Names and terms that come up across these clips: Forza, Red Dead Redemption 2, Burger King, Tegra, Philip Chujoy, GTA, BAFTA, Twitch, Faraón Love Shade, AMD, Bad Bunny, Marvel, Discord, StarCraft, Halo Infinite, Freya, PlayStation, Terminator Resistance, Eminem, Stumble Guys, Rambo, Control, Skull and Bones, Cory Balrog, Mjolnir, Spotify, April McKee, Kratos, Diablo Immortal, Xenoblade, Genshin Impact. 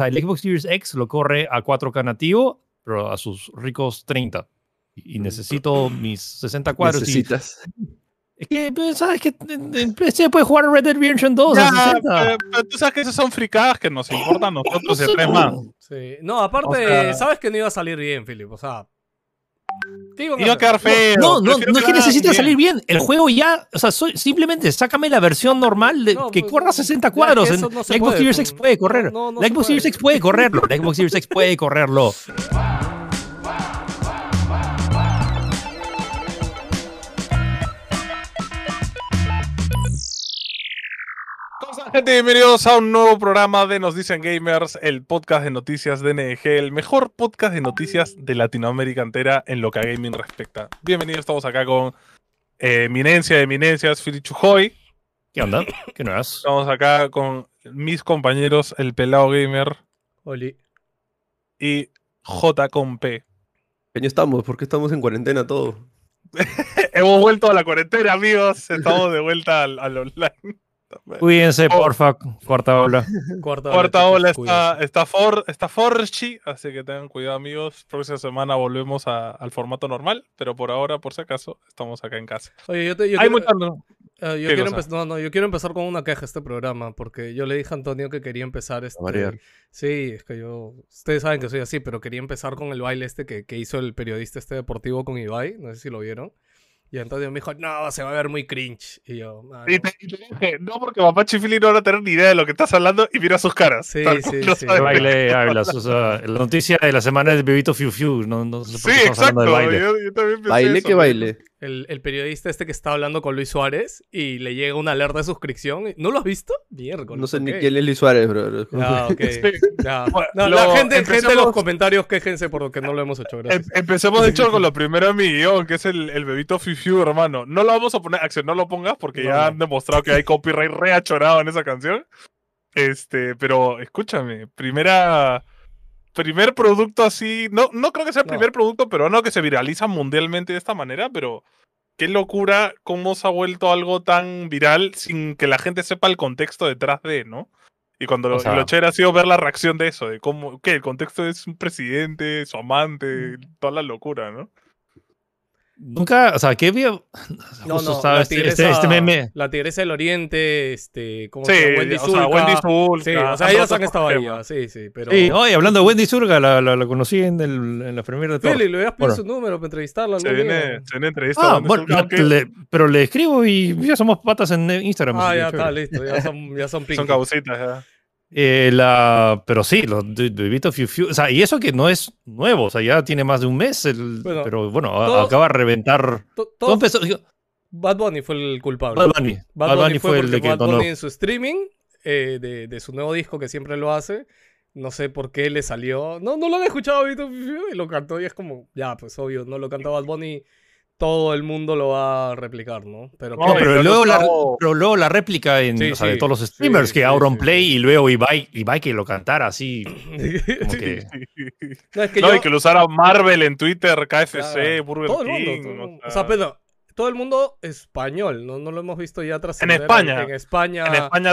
O sea, el Xbox Series X lo corre a 4K nativo, pero a sus ricos 30. Y necesito mis 60 cuadros. Necesitas. Es que, ¿sabes? Que en PlayStation puedes jugar Red Dead Redemption 2. Ya, pero tú sabes que esas son fricadas que nos importan a nosotros. No, aparte, sabes que no iba a salir bien, Philip. O sea, iba a quedar feo. No es que necesite salir bien. El juego ya, o sea, simplemente sácame la versión normal de, que corra 60 cuadros. Es que no, la Xbox Series X puede correr. La Xbox Series X puede correrlo. La Xbox Series X puede correrlo. Gente, bienvenidos a un nuevo programa de Nos Dicen Gamers, el podcast de noticias de NG, el mejor podcast de noticias de Latinoamérica entera en lo que a gaming respecta. Bienvenidos, estamos acá con Eminencia de Eminencias, Philip Chujoy. ¿Qué onda? ¿Qué no es? Estamos acá con mis compañeros, el Pelao Gamer. Oli. Y J con P. ¿Qué estamos? ¿Por qué estamos en cuarentena todos? Hemos vuelto a la cuarentena, amigos. Estamos de vuelta al online. Cuídense, porfa, cuarta ola. Cuarta ola está Forchi, así que tengan cuidado, amigos. Próxima semana volvemos al formato normal, pero por ahora, por si acaso, estamos acá en casa. Oye, yo quiero empezar con una queja este programa, porque yo le dije a Antonio que quería empezar sí, es que yo, ustedes saben que soy así, pero quería empezar con el baile que hizo el periodista deportivo con Ibai, no sé si lo vieron. Y Antonio me dijo, no, se va a ver muy cringe. Y yo, no. Y te dije, no, porque papá Chifili no van a tener ni idea de lo que estás hablando y mira sus caras. Sí, sí. La noticia de la semana es Bebito Fiu Fiu. No sé por qué estamos hablando de baile. Yo también pensé baile. El periodista que está hablando con Luis Suárez y le llega una alerta de suscripción. ¿No lo has visto? Miércoles. No sé ni quién es Luis Suárez, bro. Ah, ok. La gente en los comentarios, quéjense por lo que no lo hemos hecho. Gracias. Empecemos, de hecho, con lo primero de mi guión, que es el Bebito Fiu Fiu, hermano. No lo vamos a poner, Axel, no lo pongas porque ya han demostrado que hay copyright reachorado en esa canción. Pero escúchame, primer producto así, no creo que sea el primer producto peruano que se viraliza mundialmente de esta manera, pero qué locura cómo se ha vuelto algo tan viral sin que la gente sepa el contexto detrás de, ¿no? Y cuando lo chévere ha sido ver la reacción de eso, de cómo, que el contexto es un presidente, su amante, toda la locura, ¿no? Nunca, o sea, ¿qué vio? La tigresa del oriente, como Wendy Sulca. Wendy Sulca. Sí, o sea, ellos han estado ahí, sí, pero... Sí, oye, hablando de Wendy Sulca, la conocí en la premiere de Thor. Sí, le voy a pedir su número para entrevistarla. Se viene entrevista. Pero le escribo y ya somos patas en Instagram. Ya está, listo, ya son pinkies. Son causitas, ya. Pero sí, los Bebito Fiu Fiu, o sea, y eso que no es nuevo, o sea, ya tiene más de un mes, pero bueno, acaba de reventar. Todo empezó, Bad Bunny fue el culpable. Bad Bunny fue el de que Bad Bunny en su streaming de su nuevo disco, que siempre lo hace, no sé por qué le salió, no lo han escuchado Bebito Fiu Fiu, y lo cantó y es como, ya, pues obvio, no lo canta Bad Bunny. Todo el mundo lo va a replicar, ¿no? Pero luego la réplica de todos los streamers que Auronplay y luego Ibai que lo cantara así. Y que lo usara Marvel en Twitter, KFC, Burger King. Pero todo el mundo español, no lo hemos visto ya tras en España,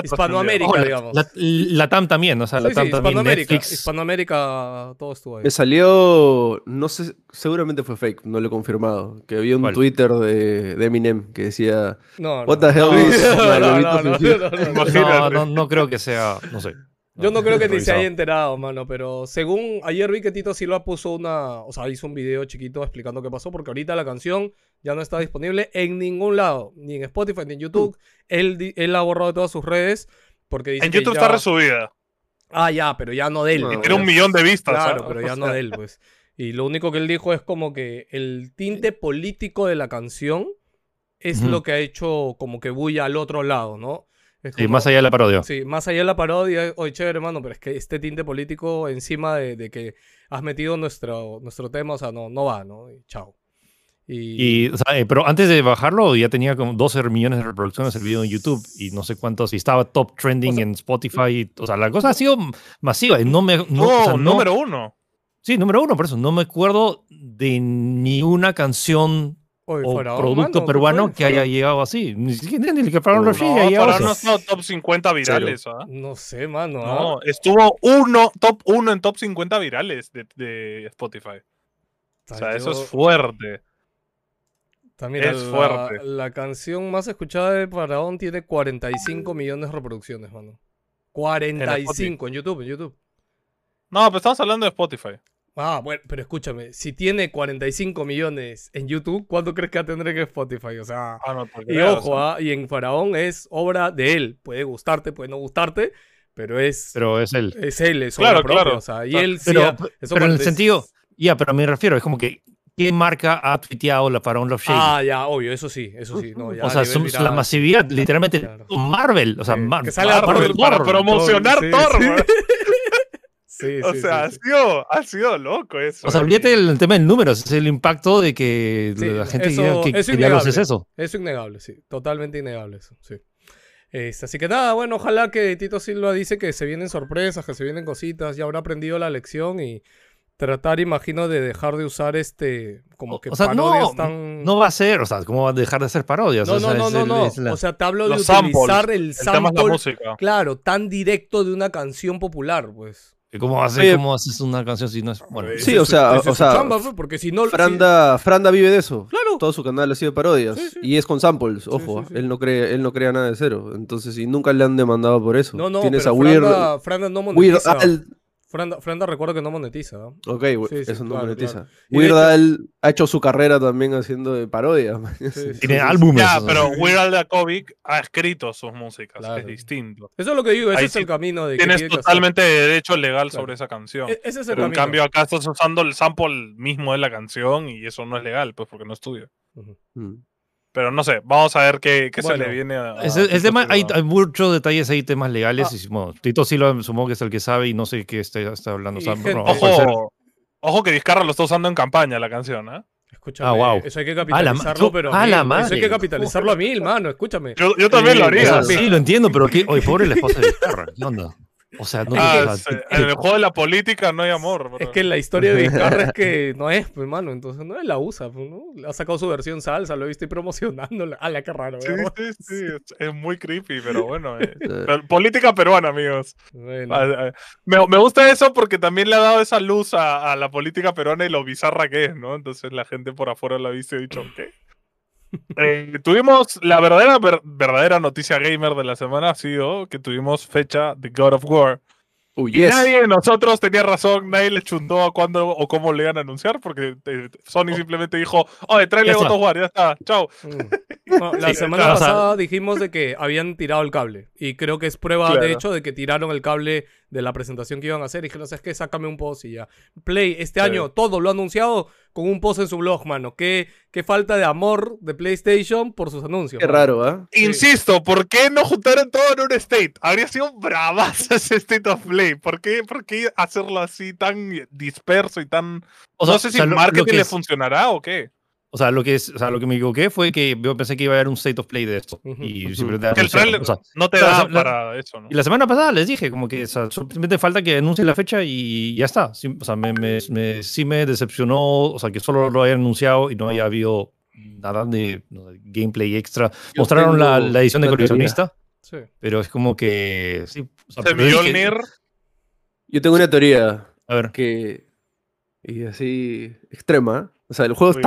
Hispanoamérica, digamos. La TAM también, o sea, la TAM también, Netflix. Hispanoamérica, todo estuvo ahí. Me salió, no sé, seguramente fue fake, no lo he confirmado, que había un Twitter de Eminem que decía, what the hell is... No creo que sea, no sé. Yo no creo que ni se haya enterado, mano, pero según ayer vi que Tito Silva puso hizo un video chiquito explicando qué pasó, porque ahorita la canción ya no está disponible en ningún lado, ni en Spotify, ni en YouTube. Él la ha borrado de todas sus redes, porque dice en YouTube ya... está resubida. Ah, ya, pero ya no de él. Bueno, tiene un millón de vistas. Claro, pero ya no de él, pues. Y lo único que él dijo es como que el tinte político de la canción es lo que ha hecho como que bulla al otro lado, ¿no? Y más allá de la parodia. Sí, más allá de la parodia. Oye, chévere, hermano, pero es que este tinte político encima de que has metido nuestro tema, o sea, no va, ¿no? Y chao. O sea, pero antes de bajarlo ya tenía como 12 millones de reproducciones el video en YouTube y no sé cuántos, y estaba top trending en Spotify. O sea, la cosa ha sido masiva. Y número uno. Sí, número uno, por eso. No me acuerdo de ni una canción o producto peruano que haya llegado así. Ni siquiera ni que Faraón Love Shade haya llegado. No, no top 50 virales. No sé, mano. No, estuvo top 1 en top 50 virales de Spotify. O sea, eso es fuerte. También es fuerte. La canción más escuchada de Faraón tiene 45 millones de reproducciones, mano. 45 en YouTube, No, pero estamos hablando de Spotify. Ah, bueno, pero escúchame, si tiene 45 millones en YouTube, ¿cuánto crees que va a tener en Spotify? O sea, no, y ojo, y en Faraón es obra de él. Puede gustarte, puede no gustarte, pero es... Pero es él. Es él, es obra propia. Claro. O sea, y él pero en el sentido... Ya, pero me refiero, es como que... ¿Qué marca ha tuiteado la Faraón Love Shade? Ah, ya, obvio, eso sí. No, ya, o sea, la masividad, literalmente, claro. Marvel. O sea, Marvel. Que sale Marvel para promocionar Thor, sí. Sí, o sea, ha sido loco eso. O sea, olvídate el tema de números, es el impacto de que la gente que ya no es eso. Eso es innegable, sí. Totalmente innegable eso, sí. Así que nada, bueno, ojalá que Tito Silva dice que se vienen sorpresas, que se vienen cositas, ya habrá aprendido la lección y... Tratar, imagino, de dejar de usar como que parodias tan... No va a ser, o sea, ¿cómo va a dejar de hacer parodias? No, o sea, o sea, te hablo de utilizar el sample, claro, tan directo de una canción popular, pues. ¿Cómo va a ser? ¿Cómo haces una canción si no es...? Bueno, sí, o sea chamba, porque si no... Franda vive de eso. Claro. Todo su canal ha sido parodias. Sí, sí. Y es con samples, ojo. Sí, sí, sí. Él no crea nada de cero. Entonces, y nunca le han demandado por eso. No, no, tienes a Franda no monetiza. Franda recuerdo que no monetiza, ¿no? Ok, sí, eso no monetiza. Weird Al ha hecho su carrera también haciendo parodias. Sí. Tiene álbumes. Ya, pero Weird Al Yankovic ha escrito sus músicas, claro. Es distinto. Eso es lo que digo, ese ahí es el camino. De tienes totalmente derecho legal, claro, sobre esa canción. Ese es el camino. En cambio acá estás usando el sample mismo de la canción y eso no es legal, pues porque no es tuyo. Pero no sé, vamos a ver qué bueno, se le viene a... El tema, hay muchos detalles, hay temas legales. Y, bueno, Tito Silva supongo que es el que sabe y no sé qué está hablando. Ojo que Vizcarra lo está usando en campaña la canción, ¿eh? Escúchame, eso hay que capitalizarlo, eso hay que capitalizarlo a mil, mano, escúchame. Yo también lo haría. O sea, sí, lo entiendo, pero oye, pobre la esposa de Vizcarra, ¿qué onda? O sea, en el juego de la política no hay amor. Bro. Es que la historia de Vizcarra es que no es, pues, mano. Entonces no la usa, pues, ¿no? Ha sacado su versión salsa, lo he visto y promocionándola. ¡Hala, qué raro! Sí. Es muy creepy, pero bueno. Política peruana, amigos. Bueno. Me gusta eso porque también le ha dado esa luz a la política peruana y lo bizarra que es, ¿no? Entonces la gente por afuera la ha visto y ha dicho, ¿qué? Tuvimos la verdadera noticia gamer de la semana, ha sido que tuvimos fecha de God of War. Y nadie de nosotros tenía razón, nadie le chundó a cuándo o cómo le iban a anunciar, porque Sony simplemente dijo, oye, tráele God of War, ya está, chao. No, la semana pasada dijimos de que habían tirado el cable, y creo que es prueba, claro, de hecho, de que tiraron el cable de la presentación que iban a hacer, y dijeron, ¿sabes qué? Sácame un post y ya. Play, año, todo lo ha anunciado con un post en su blog, mano. Qué falta de amor de PlayStation por sus anuncios. Qué raro, ¿eh? Insisto, ¿por qué no juntaron todo en un state? Habría sido bravazo ese State of Play. ¿Por qué hacerlo así tan disperso y tan...? O sea, no sé si marketing le funcionará o qué. O sea, lo que me equivoqué fue que yo pensé que iba a haber un State of Play de esto. Y simplemente el trailer no te da para eso, ¿no? Y la semana pasada les dije, como que simplemente falta que anuncien la fecha y ya está. O sea, sí me decepcionó, o sea, que solo lo hayan anunciado y no haya habido nada de gameplay extra. Mostraron la edición de coleccionista, pero es como que... Sí, yo tengo una teoría. A ver. Y así, extrema, o sea, el juego es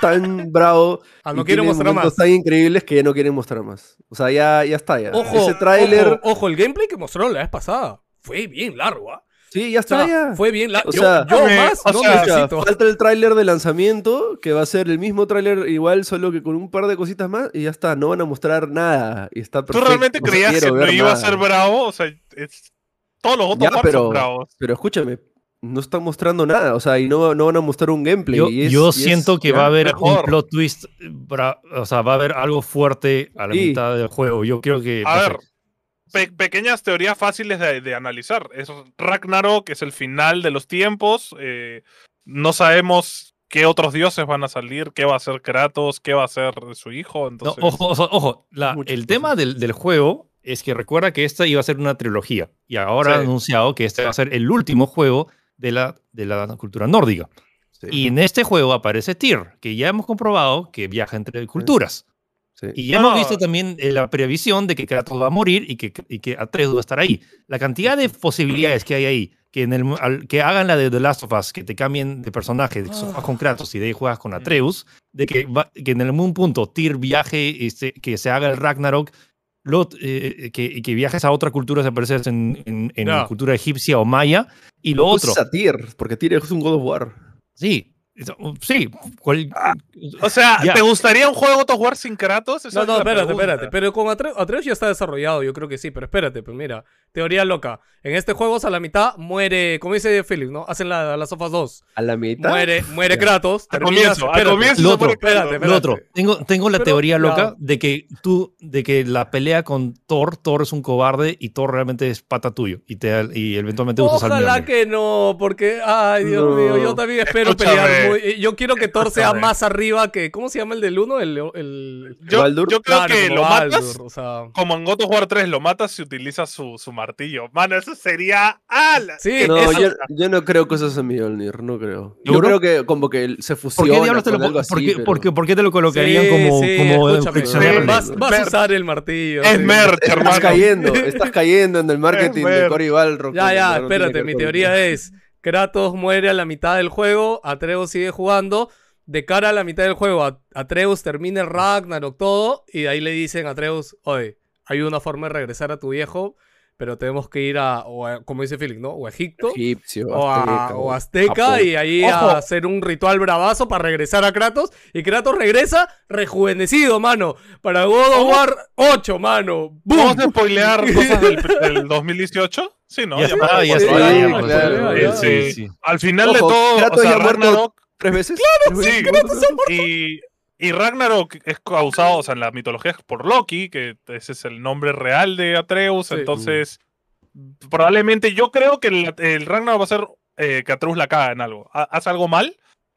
tan bravo, no quieren mostrar más. Tan increíbles que ya no quieren mostrar más. O sea, ya está, ya. Ojo, ese tráiler... ojo, el gameplay que mostraron la vez pasada fue bien largo, ¿ah? Sí, ya está, ya. Fue bien largo. Yo falta el tráiler de lanzamiento, que va a ser el mismo tráiler igual, solo que con un par de cositas más, y ya está, no van a mostrar nada. Y está perfecto. ¿Tú realmente creías que no iba a ser bravo? O sea, todos los otros son bravos. Pero escúchame, no están mostrando nada, o sea, y no van a mostrar un gameplay. Yo siento que va a haber un plot twist, o sea, va a haber algo fuerte a la mitad del juego. Yo creo que... A ver, pequeñas teorías fáciles de analizar. Es Ragnarok, que es el final de los tiempos. No sabemos qué otros dioses van a salir, qué va a ser Kratos, qué va a ser su hijo. Entonces... No, ojo, el tema del juego... Es que recuerda que esta iba a ser una trilogía y ahora han anunciado que este va a ser el último juego de la cultura nórdica. Sí. Y en este juego aparece Tyr, que ya hemos comprobado que viaja entre culturas. Sí. Y ya hemos visto también la previsión de que Kratos va a morir y que Atreus va a estar ahí. La cantidad de posibilidades que hay ahí, que hagan la de The Last of Us, que te cambien de personaje, de que juegas con Kratos y de ahí juegas con Atreus, de que en algún punto Tyr viaje, que se haga el Ragnarok, que viajes a otra cultura, se apareces en cultura egipcia o maya, y lo otro. A Tyr, porque Tyr es un God of War. Sí. O sea, ¿te gustaría un juego God of War sin Kratos? Esa no, espérate. Pero con Atreus ya está desarrollado, yo creo que sí. Pero espérate, pues mira, teoría loca. En este juego, a la mitad, muere, como dice Felix, ¿no? Hacen las sofas 2. ¿A la mitad? Muere Kratos. Al comienzo. Tengo la teoría loca de que la pelea con Thor es un cobarde y Thor realmente es pata tuyo. Y eventualmente usas al Mjolnir. Ojalá que no, porque, ay, Dios mío, yo también espero pelear. Yo quiero que Thor sea más arriba que... ¿Cómo se llama el del 1? Yo creo que lo matas, o sea... como en God of War 3 lo matas si utilizas su martillo. Mano, eso sería... ¡Ala! Sí, no, yo no creo que eso sea Mjolnir, no creo. Yo creo que como que se fusiona con algo así. ¿Por qué te lo colocarían como friccionar? Vas a usar el martillo. Es merch, hermano. Estás cayendo en el marketing de Cory Balrog. Ya, espérate, mi teoría es... Kratos muere a la mitad del juego, Atreus sigue jugando, de cara a la mitad del juego, Atreus termina el Ragnarok, todo, y de ahí le dicen a Atreus, oye, hay una forma de regresar a tu viejo, pero tenemos que ir a como dice Felix, ¿no? O a Egipto, Egipcio, o Azteca, y ahí a hacer un ritual bravazo para regresar a Kratos, y Kratos regresa rejuvenecido, mano, para God of War 8, mano. ¡Bum! ¿Vamos a spoilear cosas del 2018? Sí, ¿no? Ya, claro. Al final de todo, Kratos, o sea, Ragnarok... ¿Tres veces? ¡Claro, sí! Kratos se ha muerto. Y Ragnarok es causado, o sea, en la mitología es por Loki, que ese es el nombre real de Atreus, sí. Entonces probablemente yo creo que el Ragnarok va a ser que Atreus la caga en algo. Hace algo mal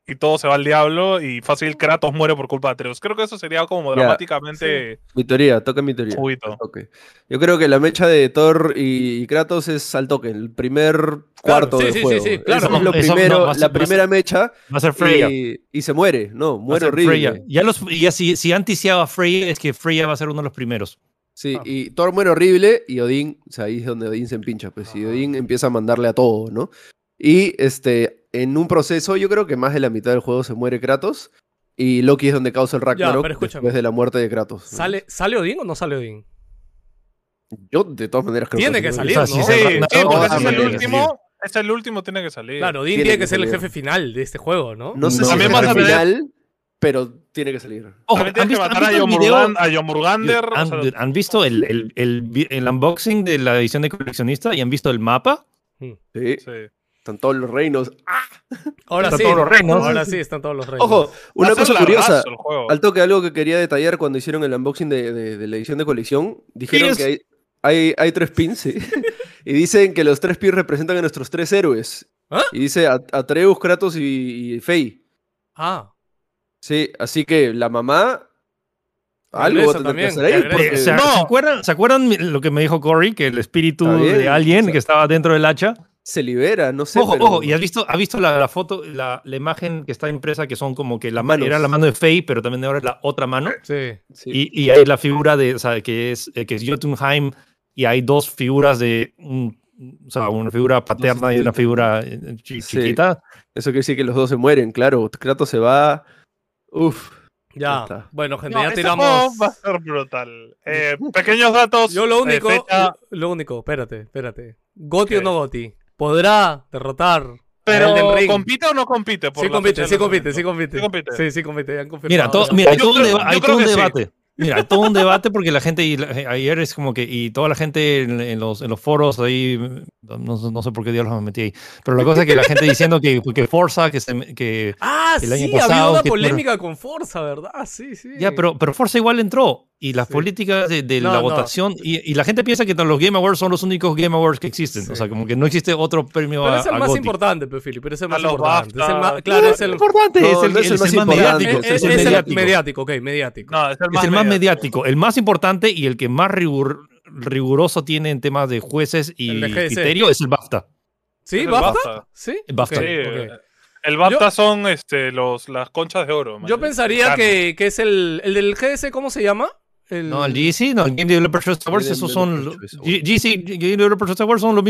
y todo se va al diablo y fácil Kratos muere por culpa de Atreus. Creo que eso sería como dramáticamente... Sí. Mi teoría. Okay. Yo creo que la mecha de Thor y Kratos es al toque, el primer cuarto del juego. Sí, claro. La primera mecha. Va a ser Freya. Y se muere, ¿no? Muere horrible. Freya. Si anticiaba a Freya, es que Freya va a ser uno de los primeros. Sí, y Thor muere horrible y Odín, o sea, ahí es donde Odín se empincha, pues, y Odín empieza a mandarle a todo, ¿no? Y en un proceso, yo creo que más de la mitad del juego se muere Kratos y Loki es donde causa el Ragnarok después de la muerte de Kratos. ¿Sale Odín o no sale Odín? Yo de todas maneras creo que tiene que salir, ¿no? Sí, porque ese es el último. Es el último, tiene que salir. Claro, Odín tiene que ser el jefe final de este juego, ¿no? No sé si es el jefe final, pero tiene que salir. También tienes que matar a Jormungandr. ¿Han visto el unboxing de la edición de coleccionista y han visto el mapa? Sí. Están todos los reinos. Están todos los reinos. Ojo, una cosa curiosa. Al toque, algo que quería detallar cuando hicieron el unboxing de la edición de colección. Dijeron que hay tres pins, ¿sí? Y dicen que los tres pins representan a nuestros tres héroes. ¿Ah? Y dice Atreus, Kratos y Fey. Ah. Sí, así que la mamá... Algo también. ¿Se acuerdan lo que me dijo Cory? Que el espíritu de alguien que estaba dentro del hacha... Se libera, no sé. Ojo, y has visto la foto, la imagen que está impresa, que son como que era la mano de Faye, pero también ahora es la otra mano. Sí. Y hay la figura de, o sea, que es Jotunheim, y hay dos figuras de, o sea, una figura paterna y una figura chiquita. Eso quiere decir que los dos se mueren, claro. Kratos se va. Uf. Ya. Bueno, gente, ya tiramos. Va a ser brutal. Pequeños datos. Yo lo único, espérate. ¿Goti o no Goti? ¿Podrá derrotar Elden Ring? ¿Compite o no compite? Sí compite. Mira, hay todo un debate porque la gente, ayer es como que, y toda la gente en los foros ahí, no sé por qué diablos me metí ahí, pero la cosa es que la gente diciendo que Forza, que el año pasado... había una polémica con Forza, ¿verdad? Sí. Ya, pero Forza igual entró, y las políticas de la votación, y la gente piensa que los Game Awards son los únicos Game Awards que existen, o sea, como que no existe otro premio a Gothic. Pero es el más importante, Felipe. Claro, es el más importante. Es el mediático. Es el más mediático, el más importante y el que más riguroso tiene en temas de jueces y criterio es el BAFTA. ¿Sí? ¿BAFTA? Sí. BAFTA. Okay. El BAFTA son las conchas de oro. Yo pensaría que es el del GDC, ¿cómo se llama? No, el GDC, no, el Game Developers Awards, esos son... GDC, Game Developers Awards son los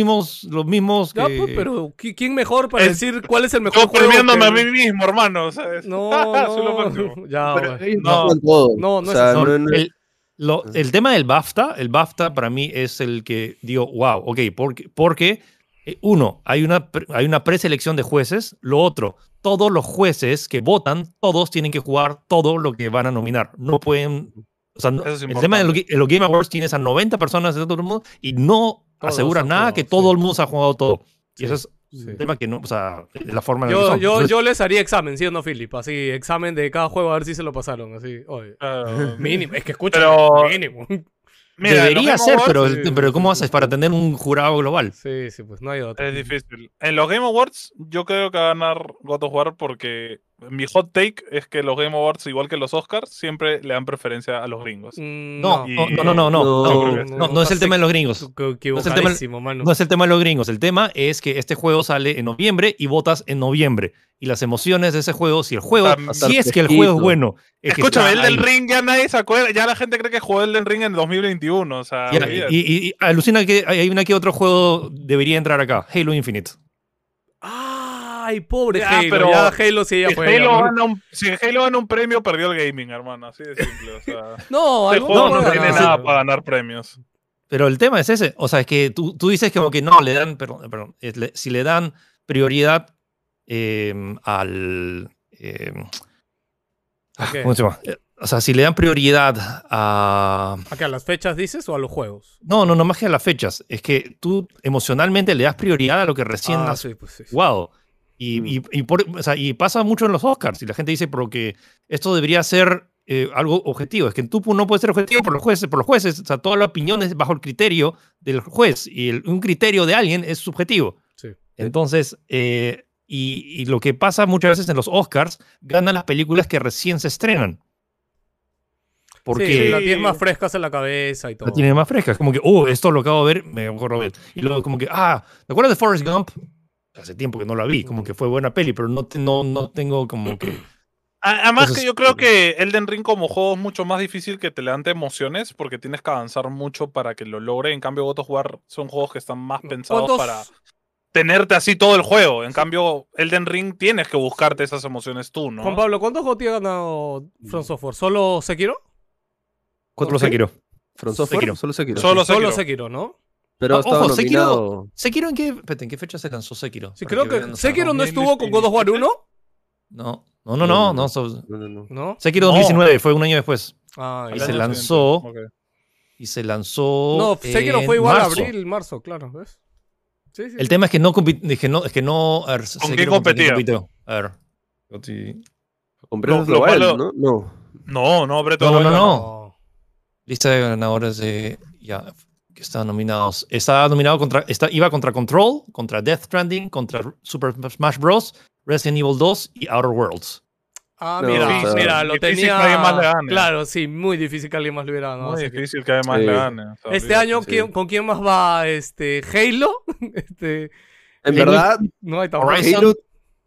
mismos que... Ya, pues, pero ¿quién mejor para decir cuál es el mejor juego? Yo premiándome a mí mismo, hermano, ¿sabes? No, ya, no es eso. El tema del BAFTA, el BAFTA para mí es el que digo, wow, ok, porque uno, hay una preselección de jueces, lo otro, todos los jueces que votan, todos tienen que jugar todo lo que van a nominar, no pueden... O sea, es el tema de los Game Awards, tienes a 90 personas de todo el mundo y no aseguras nada que todo el mundo se ha jugado todo. Y eso es un tema que no... O sea, la forma... Yo les haría examen, ¿sí o no, Philip? Así, examen de cada juego a ver si se lo pasaron. Así, oye. Mínimo. Es que escucha, mínimo. Mira, debería ser, pero ¿cómo haces para tener un jurado global? Sí, sí, pues no hay otro. Es difícil. En los Game Awards yo creo que va a ganar God of War porque mi hot take es que los Game Awards, igual que los Oscars, siempre le dan preferencia a los gringos. No es el tema de los gringos. No es el tema de los gringos. El tema es que este juego sale en noviembre y votas en noviembre. Y las emociones de ese juego, si es que el juego es bueno. Escúchame, Elden Ring ya nadie se acuerda, ya la gente cree que jugó Elden Ring en 2021. O sea, y alucina que hay una que otro juego debería entrar acá, Halo Infinite. Ay, pobre Halo, pero ya Halo sí ya fue. Si Halo gana un premio, perdió el gaming, hermano, así de simple. O sea, este juego no tiene nada para ganar premios. Pero el tema es ese, o sea, es que tú dices como que no, si le dan prioridad ¿cómo se llama? O sea, si le dan prioridad a... ¿A qué? ¿A las fechas dices o a los juegos? No, más que a las fechas. Es que tú emocionalmente le das prioridad a lo que recién has jugado. Y pasa mucho en los Oscars. Y la gente dice, pero que esto debería ser algo objetivo. Es que en Tupu no puede ser objetivo por los jueces. O sea, toda la opinión es bajo el criterio del juez. Y un criterio de alguien es subjetivo. Sí. Entonces, y lo que pasa muchas veces en los Oscars, ganan las películas que recién se estrenan. Porque sí, la tienes más frescas en la cabeza y todo. La tienes más fresca. Es como que, esto lo acabo de ver, me acuerdo de él. Y luego como que, ¿te acuerdas de Forrest Gump? Hace tiempo que no la vi, como que fue buena peli, pero no tengo como que... Además entonces, que yo creo que Elden Ring como juego es mucho más difícil que te levante emociones porque tienes que avanzar mucho para que lo logre. En cambio, God of War son juegos que están más pensados para tenerte así todo el juego. En cambio, Elden Ring tienes que buscarte esas emociones tú, ¿no? Juan Pablo, ¿cuántos GOTY ha ganado From Software? ¿Solo Sekiro? ¿Cuántos Sekiro? ¿From Software? Solo Sekiro. Solo Sekiro, ¿no? Pero ojo, Sekiro ¿en qué fecha se lanzó Sekiro? Sí, creo que Sekiro no estuvo con God of War 1. No. Sekiro 2019 fue un año después. Y se lanzó. Okay. Y se lanzó. No, Sekiro fue igual marzo, claro, ¿ves? Sí. El tema es que no compitió. ¿Con quién compitió? A ver. Con Breath of the Wild, ¿no? No, Breath of the Wild. No. Lista de ganadores de... Ya. Que están nominados. Iba contra Control, contra Death Stranding, contra Super Smash Bros., Resident Evil 2 y Outer Worlds. Mira, lo tenía. Claro, sí, muy difícil que alguien más lo hubiera ganado. Muy difícil que alguien más le gane. Este año, ¿con quién más va Halo? En verdad, no hay tampoco. Halo.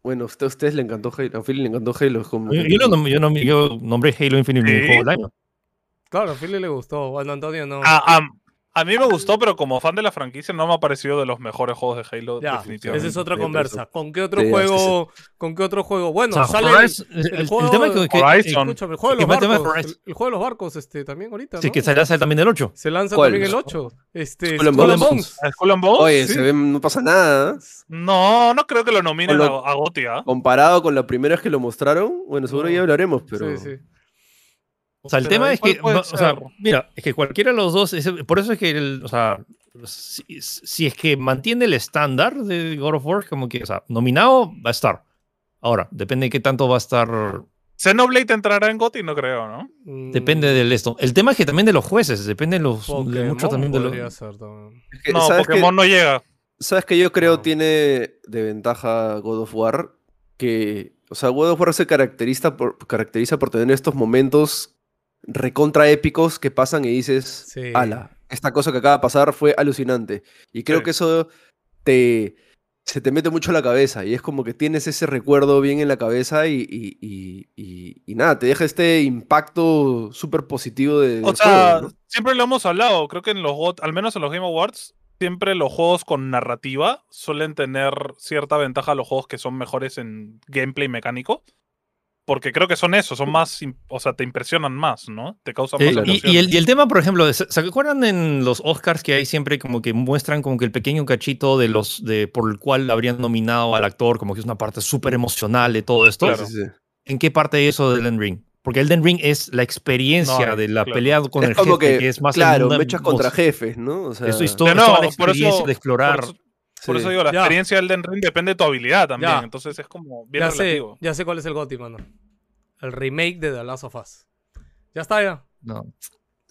Bueno, a ustedes le encantó Halo. A Phil le encantó Halo. Yo nombré Halo Infinite mi juego del año. Claro, a Phil le gustó. Bueno, Antonio no. A mí me gustó, pero como fan de la franquicia no me ha parecido de los mejores juegos de Halo. Ya, esa es otra conversa. ¿Con qué otro juego? Bueno, o sea, sale el juego de los barcos también ahorita, ¿no? Sí, que se lanza también el 8. Se lanza también el 8. Skull and Bones. Oye, sí. Se ve, no pasa nada. No creo que lo nominen a GOTY. Comparado con las primeras que lo mostraron, bueno, seguro ya hablaremos, pero... Sí. O sea, el tema es que, cualquiera de los dos, por eso es que, si es que mantiene el estándar de God of War, como que, nominado va a estar. Ahora, depende de qué tanto va a estar. Xenoblade entrará en GOTY, no creo, ¿no? Depende del esto. El tema es que también de los jueces, depende de los... Pokémon no llega. ¿Sabes que yo creo tiene de ventaja God of War? Que, God of War se caracteriza por tener estos momentos recontraépicos que pasan y dices, esta cosa que acaba de pasar fue alucinante. Y creo que eso te se te mete mucho a la cabeza y es como que tienes ese recuerdo bien en la cabeza y nada, te deja este impacto súper positivo de juego, ¿no? Siempre lo hemos hablado, creo que en los al menos en los Game Awards, siempre los juegos con narrativa suelen tener cierta ventaja a los juegos que son mejores en gameplay mecánico, porque creo que son eso, son más, o sea, te impresionan más, ¿no? Te causan más emoción. Y el tema, por ejemplo, ¿se acuerdan en los Oscars que hay siempre como que muestran como que el pequeño cachito de los por el cual habrían nominado al actor, como que es una parte súper emocional de todo esto? Claro. ¿En qué parte de eso de Elden Ring? Porque Elden Ring es la experiencia de la pelea con el jefe, que es más... Claro, mechas contra jefes, ¿no? O sea, eso es toda la experiencia de explorar... Por eso digo, la experiencia del Elden Ring depende de tu habilidad también. Entonces es como bien relativo. Ya sé cuál es el GOTY, mano. El remake de The Last of Us. Ya está, ya. No.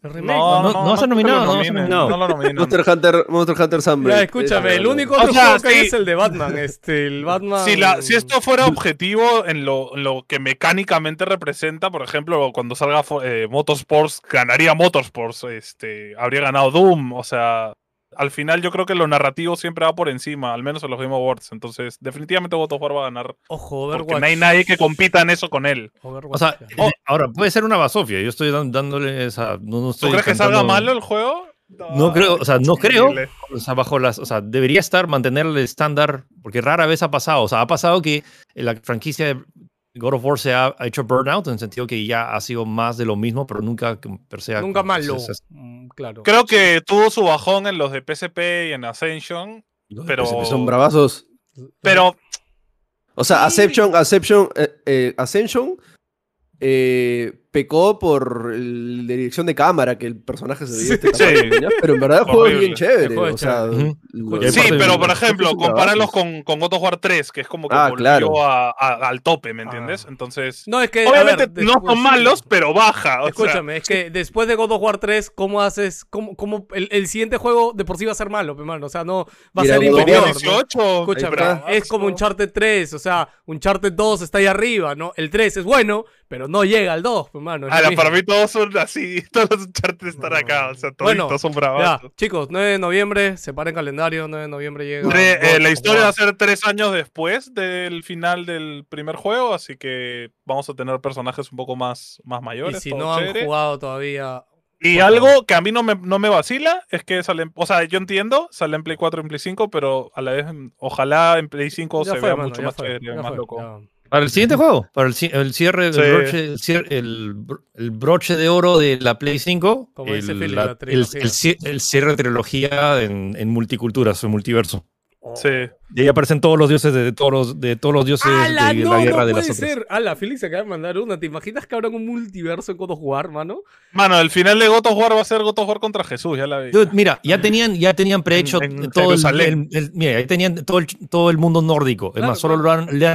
El remake. No se ha nominado. No lo nominó. Monster Hunter Sunbreak. Ya, escúchame. El único otro juego que hay es el de Batman. El Batman... Si esto fuera objetivo en lo que mecánicamente representa, por ejemplo, cuando salga Motorsports, ganaría Motorsports. Habría ganado Doom. O sea... Al final yo creo que lo narrativo siempre va por encima, al menos en los Game Awards. Entonces, definitivamente God of War va a ganar. Ojo, Overwatch. Porque no hay nadie que compita en eso con él. Overwatch, o sea, ahora, puede ser una basofia. Yo estoy dándole esa... No estoy... ¿Tú crees que salga malo el juego? No creo, o sea, no creo. O sea, o sea, debería estar, mantener el estándar, porque rara vez ha pasado. O sea, ha pasado que la franquicia de God of War se ha hecho burnout, en el sentido que ya ha sido más de lo mismo, pero nunca per se. Nunca malo. Claro. Creo que tuvo su bajón en los de PSP y en Ascension. Los pero de PSP son bravazos. Pero. O sea, Ascension pecó por la dirección de cámara, que el personaje se veía pero en verdad el juego es bien chévere. O sea, sí, pero por ejemplo, compararlos con God of War 3, que es como que volvió al tope, ¿me entiendes? Entonces, no, es que, obviamente ver, no son malos, pero baja. Escúchame, es que después de God of War 3, ¿cómo haces? ¿Cómo el siguiente juego de por sí va a ser malo, hermano? O sea, no va a ser inferior. 18, ¿no? Escúchame, es como Uncharted 3, o sea, Uncharted 2 está ahí arriba, ¿no? El 3 es bueno, pero no llega al 2, mano. Ahora, para mí todos son así, todos los charts están acá, o sea, todos, todos son bravos. Chicos, 9 de noviembre, separen calendario, 9 de noviembre llega. La historia va a ser 3 años después del final del primer juego, así que vamos a tener personajes un poco más mayores. Y si no han jugado todavía... Y algo que a mí no me vacila es que salen, o sea, yo entiendo, sale en Play 4 y en Play 5, pero a la vez, ojalá en Play 5 se vea mucho más chévere, más loco. Para el siguiente juego, para el cierre, el broche de oro de la Play 5, como dice Phil, el cierre de trilogía en multiculturas, en multiverso. Sí. Y ahí aparecen todos los dioses de todos los dioses de la guerra de las otras. Puede ser. Ala, Félix acaba de mandar una. ¿Te imaginas que habrá un multiverso en God of War, mano? Mano, el final de God of War va a ser God of War contra Jesús, ya la vi. Dude, mira, ya tenían prehecho todo mira, ahí tenían todo el mundo nórdico. Claro, es más, solo le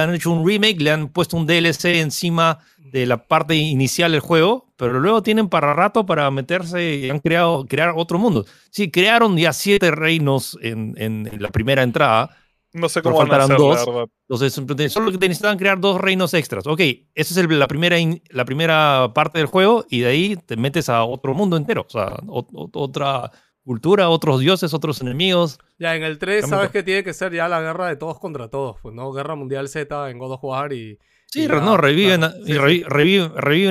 han hecho un remake, le han puesto un DLC encima de la parte inicial del juego, pero luego tienen para rato para meterse y han crear otro mundo. Sí, crearon ya 7 reinos en la primera entrada. No sé cómo van a hacer, la verdad. Entonces, solo necesitaban crear 2 reinos extras. Ok, esa es la primera parte del juego y de ahí te metes a otro mundo entero. O sea, otra cultura, otros dioses, otros enemigos. Ya, en el 3 sabes que tiene que ser ya la guerra de todos contra todos, pues, ¿no? Guerra Mundial Z en God of War y... Sí, no, reviven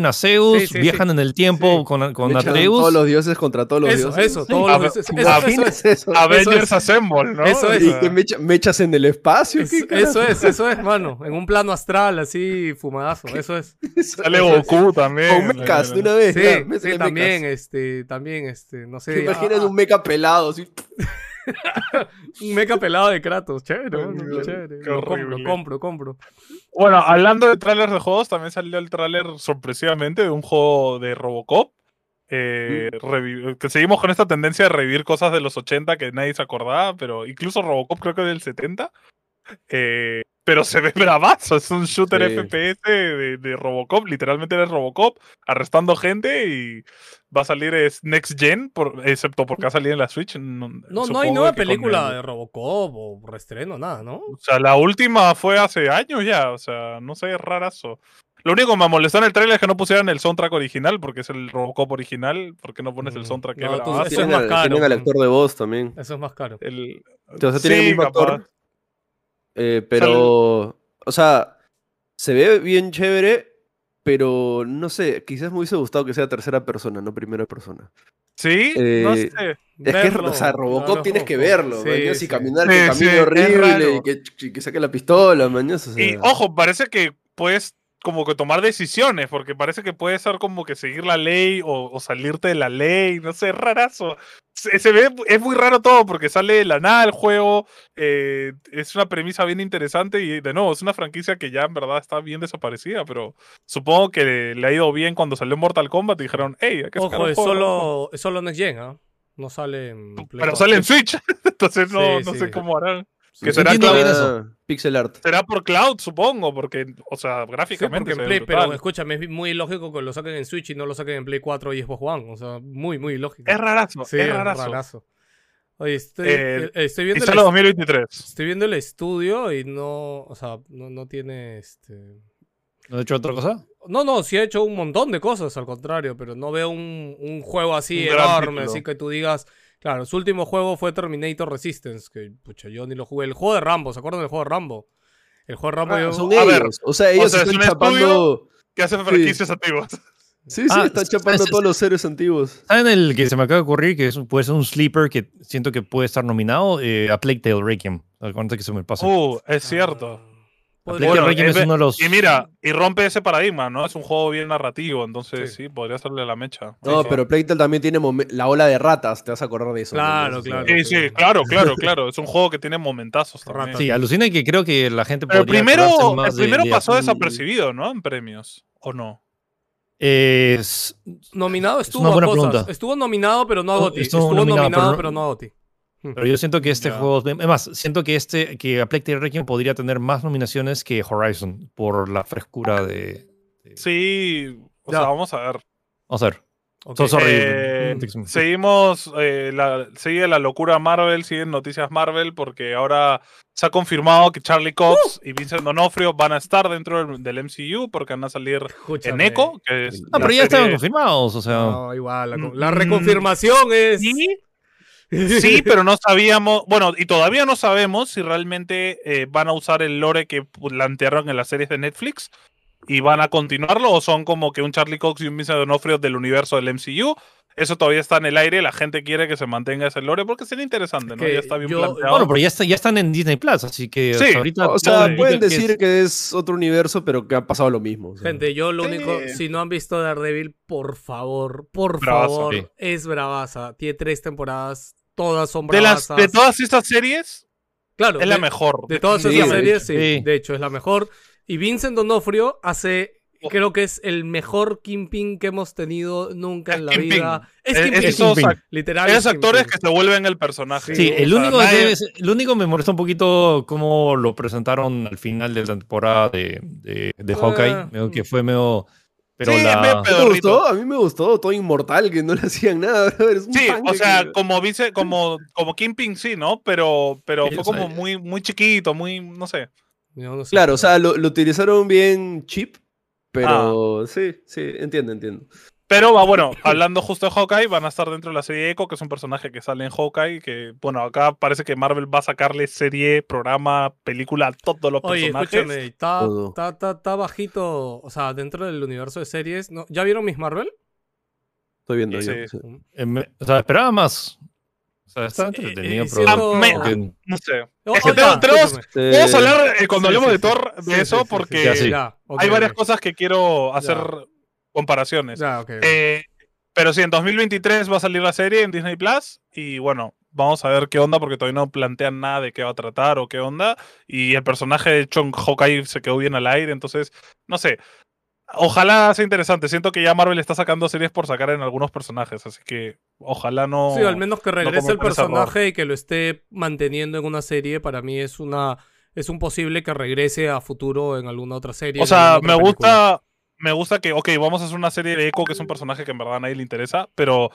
a Zeus, viajan en el tiempo con Atreus. Todos los dioses contra todos los dioses. Todos los dioses. Eso es. Avengers Assemble, ¿no? Eso es. Y que mechas en el espacio. Eso es, mano. En un plano astral, así, fumadazo. Eso es. Sale Goku también. Con mechas, de una vez. Sí, también, no sé. ¿Te imaginas un mecha pelado, sí? Un mecha pelado de Kratos, chévere. Lo compro. Bueno, hablando de trailers de juegos, también salió el tráiler sorpresivamente de un juego de Robocop. Que seguimos con esta tendencia de revivir cosas de los 80 que nadie se acordaba, pero incluso Robocop creo que es del 70. Pero se ve bravazo, es un shooter FPS de Robocop, literalmente eres Robocop, arrestando gente y va a salir Next Gen, excepto porque ha salido en la Switch. No hay nueva película de Robocop o reestreno, nada, ¿no? O sea, la última fue hace años ya, o sea, no sé, es rarazo. Lo único que me molestó en el trailer es que no pusieran el soundtrack original, porque es el Robocop original. ¿Por qué no pones el soundtrack? Eso es más caro. Tienen al actor de voz también. Eso es más caro. Tienen el mismo actor. Pero, o sea, se ve bien chévere, pero no sé, quizás me hubiese gustado que sea tercera persona, no primera persona. ¿Sí? No sé. Verlo. Que, o sea, Robocop tienes que verlo, sí, mañana, y caminar que camine horrible y que saque la pistola, mañana. O sea, y ojo, parece que puedes como que tomar decisiones, porque parece que puede ser como que seguir la ley o salirte de la ley, no sé, es rarazo. Se ve, es muy raro todo, porque sale de la nada el juego, es una premisa bien interesante y de nuevo, es una franquicia que ya en verdad está bien desaparecida, pero supongo que le ha ido bien cuando salió Mortal Kombat y dijeron, hey, hay que sacar un juego. Ojo, es solo Next Gen, ¿no? No sale en Play pero 4. Sale en Switch, entonces no sé cómo harán. Que será pixel art. Será por cloud, supongo, porque, o sea, gráficamente. Sí, porque en Play, pero escúchame, es muy lógico que lo saquen en Switch y no lo saquen en Play 4 y Xbox One. O sea, muy, muy lógico. Es rarazo, sí, es rarazo. Oye, estoy viendo. Y sale 2023. Estoy viendo el estudio y no. O sea, no tiene. ¿No ha hecho otra cosa? No, sí ha hecho un montón de cosas, al contrario, pero no veo un juego así enorme, así que tú digas. Claro, su último juego fue Terminator Resistance, que pucha, yo ni lo jugué. El juego de Rambo, ¿se acuerdan del juego de Rambo? El juego de Rambo... ellos están chapando... que hacen franquicias antiguas. Sí, están chapando todos los héroes antiguos. ¿Saben el que se me acaba de ocurrir? Que puede ser un sleeper que siento que puede estar nominado a Plague Tale Requiem. Acuérdate que se me pasa. Es cierto. Bueno, y mira, y rompe ese paradigma, ¿no? Es un juego bien narrativo, entonces sí podría serle la mecha. No, pero Plague Tale también tiene la ola de ratas, te vas a acordar de eso. Claro. Sí, claro. Es un juego que tiene momentazos también. Sí, alucina que creo que la gente podría... El primero pasó desapercibido, ¿no? En premios, ¿o no? Nominado estuvo a cosas. Pregunta. Estuvo nominado, pero no a GOTY. Estuvo nominado, pero no a GOTY. Pero yo siento que este juego... Además, siento que que Plague Tale Requiem podría tener más nominaciones que Horizon por la frescura de... Sí, o sea, vamos a ver. Vamos a ver. Okay. Sigue la locura Marvel, siguen noticias Marvel, porque ahora se ha confirmado que Charlie Cox y Vincent D'Onofrio van a estar dentro del MCU, porque van a salir en Echo. Pero ya estaban confirmados, o sea... No, igual, la reconfirmación es... ¿Sí? Sí, pero no sabíamos, bueno, y todavía no sabemos si realmente van a usar el lore que plantearon en las series de Netflix y van a continuarlo, o son como que un Charlie Cox y un Vincent D'Onofrio del universo del MCU. Eso todavía está en el aire, la gente quiere que se mantenga ese lore porque sería interesante, ¿no? Ya está bien planteado. Bueno, pero ya están en Disney Plus, así que sí, ahorita... O sea, pueden decir que es otro universo, pero que ha pasado lo mismo. O sea. Gente, yo lo único... Si no han visto Daredevil, por favor, sí. Es bravaza. Tiene 3 temporadas, todas son bravazas. De todas estas series, claro, es la mejor. De todas estas series, sí. De hecho, es la mejor. Y Vincent D'Onofrio hace... Creo que es el mejor Kingpin que hemos tenido nunca en la vida. Es Kingpin. Esos actores que se vuelven el personaje. Sí, el único me molestó un poquito cómo lo presentaron al final de la temporada de Hawkeye. Que fue medio... Pero sí, a mí me gustó, todo inmortal, que no le hacían nada. Sí, o sea, que... como Kingpin sí, ¿no? Pero fue como muy, muy chiquito, muy, no sé. Claro, o sea, lo utilizaron bien cheap. Pero sí, entiendo. Pero bueno, hablando justo de Hawkeye, van a estar dentro de la serie Echo, que es un personaje que sale en Hawkeye, que bueno, acá parece que Marvel va a sacarle serie, programa, película a todos los personajes. Oye, escúchame, está bajito, o sea, dentro del universo de series, ¿no? ¿Ya vieron Miss Marvel? Estoy viendo yo. O sea, esperaba más. O sea, está entretenido, pero... No sé. Vamos a hablar cuando hablemos de Thor de eso, porque hay varias cosas que quiero hacer comparaciones. Pero sí, en 2023 va a salir la serie en Disney Plus y bueno, vamos a ver qué onda, porque todavía no plantean nada de qué va a tratar o qué onda. Y el personaje de Chong Hawkeye se quedó bien al aire, entonces, no sé. Ojalá sea interesante. Siento que ya Marvel está sacando series por sacar en algunos personajes, así que ojalá no... Sí, al menos que regrese el personaje y que lo esté manteniendo en una serie. Para mí es un posible que regrese a futuro en alguna otra serie. O sea, me gusta que, ok, vamos a hacer una serie de Echo, que es un personaje que en verdad a nadie le interesa, pero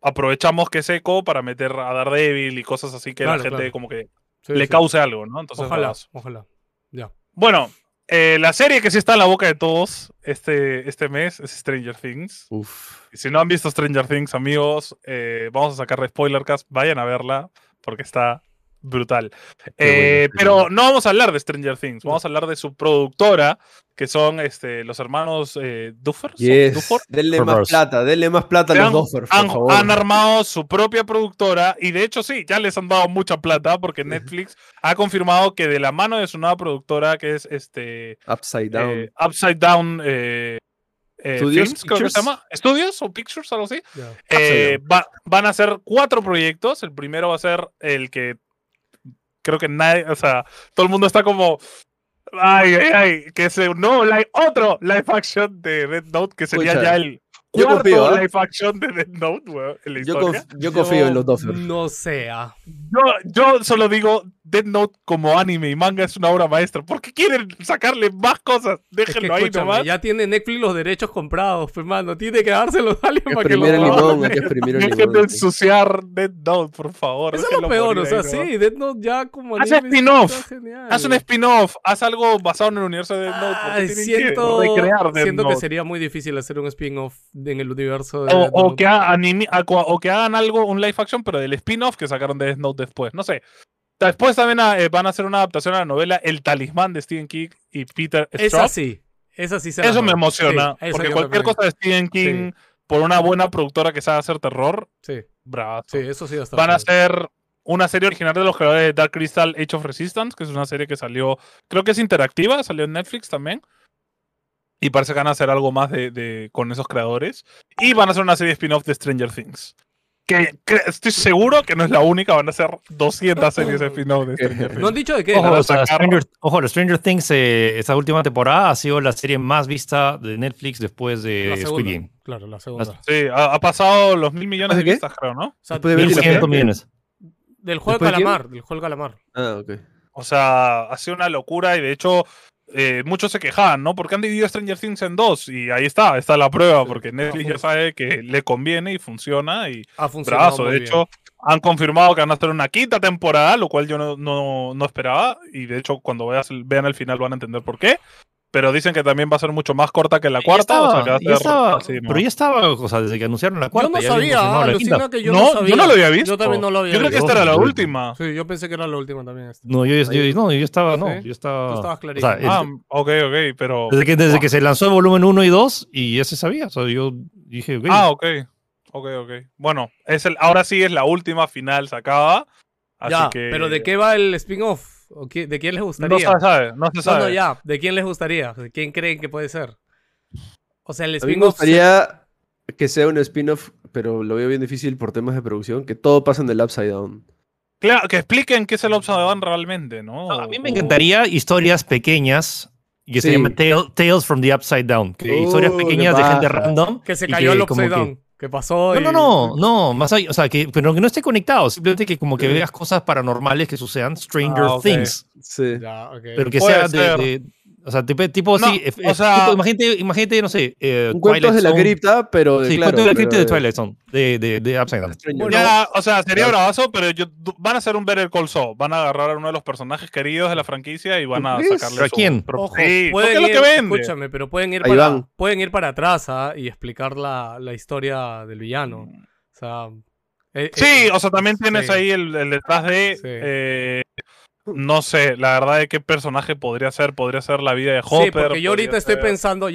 aprovechamos que es Echo para meter a Daredevil y cosas así que la gente como que le cause algo, ¿no? Entonces, ojalá. Ya. Bueno... la serie que sí está en la boca de todos este mes es Stranger Things. Uf. Y si no han visto Stranger Things, amigos, vamos a sacar de Spoilercast, vayan a verla porque está brutal. Pero no vamos a hablar de Stranger Things, vamos a hablar de su productora, que son los hermanos Duffer. Yes. Denle más plata a los Duffer, por favor. Han armado su propia productora y de hecho sí, ya les han dado mucha plata porque Netflix ha confirmado que de la mano de su nueva productora, que es Upside Down Films, creo que se llama. Studios o Pictures, algo así. Yeah. Van a hacer 4 proyectos. El primero va a ser el que creo que nadie, o sea, todo el mundo está como otro live action de Death Note, que sería ya el cuarto live action de Death Note, weón, en la historia. Yo confío en los dos. No sea. Yo solo digo, Death Note como anime y manga es una obra maestra. ¿Por qué quieren sacarle más cosas? Déjenlo ahí nomás. Ya tiene Netflix los derechos comprados, pues, mano. Tiene que dárselos a alguien para que lo dejen de ensuciar Death Note, por favor. Eso es lo peor, o sea, sí, Death Note ya como anime. Haz spin-off. Haz un spin-off. Haz algo basado en el universo de Death Note. Siento que sería muy difícil hacer un spin-off en el universo de o que hagan algo, un live action, pero del spin-off que sacaron de Death Note después, no sé. Después también van a hacer una adaptación a la novela El Talismán de Stephen King y Peter Straub. Esa sí se eso me emociona, sí, porque cualquier cosa de Stephen King, sí, por una buena productora que sabe hacer terror, sí, bravo. Sí, eso sí hasta van a hacer una serie original de los creadores de Dark Crystal, Age of Resistance, que es una serie que salió, creo que es interactiva, salió en Netflix también. Y parece que van a hacer algo más con esos creadores. Y van a hacer una serie de spin-off de Stranger Things. Que estoy seguro que no es la única. Van a hacer 200 series de spin-off de Stranger Things. ¿No han dicho de qué? Stranger Things, esta última temporada, ha sido la serie más vista de Netflix después de Squid Game. Claro, la segunda. Sí, ha pasado los 1.000 millones de vistas, creo, ¿no? O sea, 1.100 millones. Del juego de Calamar. Ah, ok. O sea, ha sido una locura y de hecho... muchos se quejaban, ¿no? Porque han dividido Stranger Things en 2 y ahí está la prueba, porque Netflix ya sabe que le conviene y funciona y ha funcionado muy bien. De hecho, han confirmado que van a hacer una 5ª temporada, lo cual yo no esperaba y de hecho cuando vean el final van a entender por qué. Pero dicen que también va a ser mucho más corta que la 4ª. Pero ya estaba, o sea, desde que anunciaron la 4ª. Yo no sabía, alucina que yo no sabía. Yo no lo había visto. Yo también no lo había visto. Yo creo que esta era la última. Sí, yo pensé que era la última también. No, yo estaba... Tú estabas clarito. O sea, ok, pero... Desde que se lanzó el volumen 1 y 2 y ya se sabía. O sea, yo dije... Okay. Ok. Bueno, ahora sí es la última final sacada. Así ya, que... pero ¿de qué va el spin-off? ¿De quién les gustaría? No se sabe. ¿De quién les gustaría? ¿De quién creen que puede ser? O sea, el spin-off... A mí me gustaría que sea un spin-off, pero lo veo bien difícil por temas de producción, que todo pasa en el Upside Down. Claro, que expliquen qué es el Upside Down realmente, ¿no? A mí me encantaría historias pequeñas... que se llama Tales from the Upside Down. Historias pequeñas de gente random. Que se cayó el Upside Down. ¿Qué pasó? No, más allá, o sea, pero que no esté conectado, simplemente que como que veas cosas paranormales que sucedan, Stranger Things. Sí. Ya, okay. Pero que sea o sea, tipo así, no, o sea, imagínate, no sé, un cuento de la cripta, pero de, sí, claro, cuento de la cripta de Twilight Zone, de Upside Down. Bueno, ya, o sea, sería bravazo, pero van a hacer un Better Call Saul, van a agarrar a uno de los personajes queridos de la franquicia y van a sacarle a quién. Ojo, sí, pueden ir, lo que vende. Escúchame, pero pueden ir para atrás y explicar la historia del villano. O sea, sí, o sea, también tienes ahí el detrás de no sé, la verdad de qué personaje podría ser. Podría ser la vida de Hopper. Sí, porque yo ahorita estoy pensando,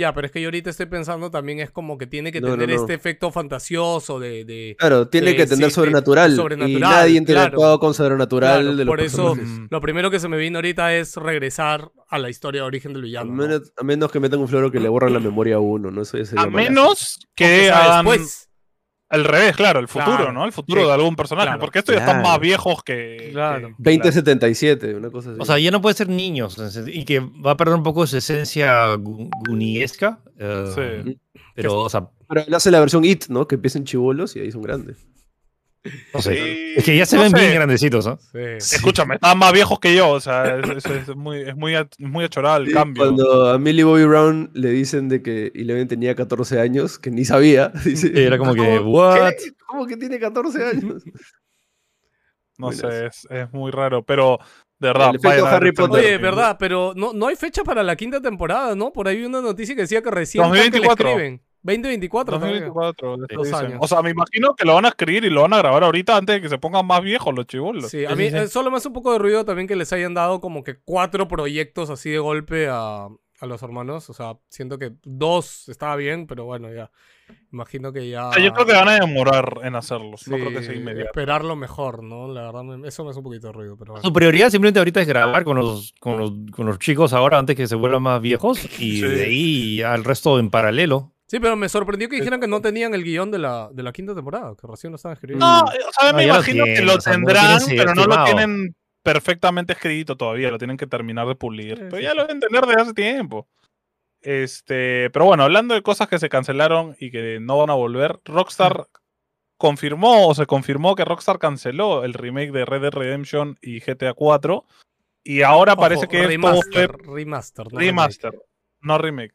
también es como que tiene que tener este efecto fantasioso de claro, tiene que tener sobrenatural. Y nadie interactuado con sobrenatural. Claro, de los personajes. Lo primero que se me vino ahorita es regresar a la historia de origen del villano. A menos que metan un floro que le borran la memoria a uno, ¿no? Eso sería menos que después. Al revés, claro, el futuro, ¿no? El futuro de algún personaje, porque estos ya están más viejos que... Claro, 2077, una cosa así. O sea, ya no puede ser niños, y que va a perder un poco su esencia guniesca. Sí. Pero, o sea... Pero él hace la versión IT, ¿no? Que empiecen chibolos y ahí son grandes. No sé. Sí, es que ya se ven bien grandecitos, ¿no? Sí. Escúchame, están más viejos que yo, o sea, es muy achorado el cambio. Cuando a Millie Bobby Brown le dicen de que Eleven tenía 14 años, que ni sabía, dice, era como que, ¿what? ¿Qué? ¿Cómo que tiene 14 años? No sé, es muy raro, pero de verdad. Oye, verdad, pero no hay fecha para la 5ª temporada, ¿no? Por ahí vi una noticia que decía que recién 2024. Que le escriben. 2024. 2024, dicen. O sea, me imagino que lo van a escribir y lo van a grabar ahorita antes de que se pongan más viejos los chibolos. Sí, a mí solo me hace un poco de ruido también que les hayan dado como que 4 proyectos así de golpe a los hermanos. O sea, siento que 2 estaba bien, pero bueno, ya. Imagino que ya... O sea, yo creo que van a demorar en hacerlos. Sí, no creo que sea inmediato. Esperarlo mejor, ¿no? La verdad, eso me hace un poquito de ruido, pero bueno. Su prioridad simplemente ahorita es grabar con los chicos ahora antes que se vuelvan más viejos y de ahí al resto en paralelo. Sí, pero me sorprendió que dijeran que no tenían el guión de la quinta temporada, que recién lo estaban escribiendo. No, o sea, me imagino que lo tendrán, pero no lo tienen perfectamente escrito todavía, lo tienen que terminar de pulir. Pero ya lo deben tener desde hace tiempo. Pero bueno, hablando de cosas que se cancelaron y que no van a volver, Rockstar confirmó, o se confirmó que Rockstar canceló el remake de Red Dead Redemption y GTA 4, y ahora parece que remaster, no remake.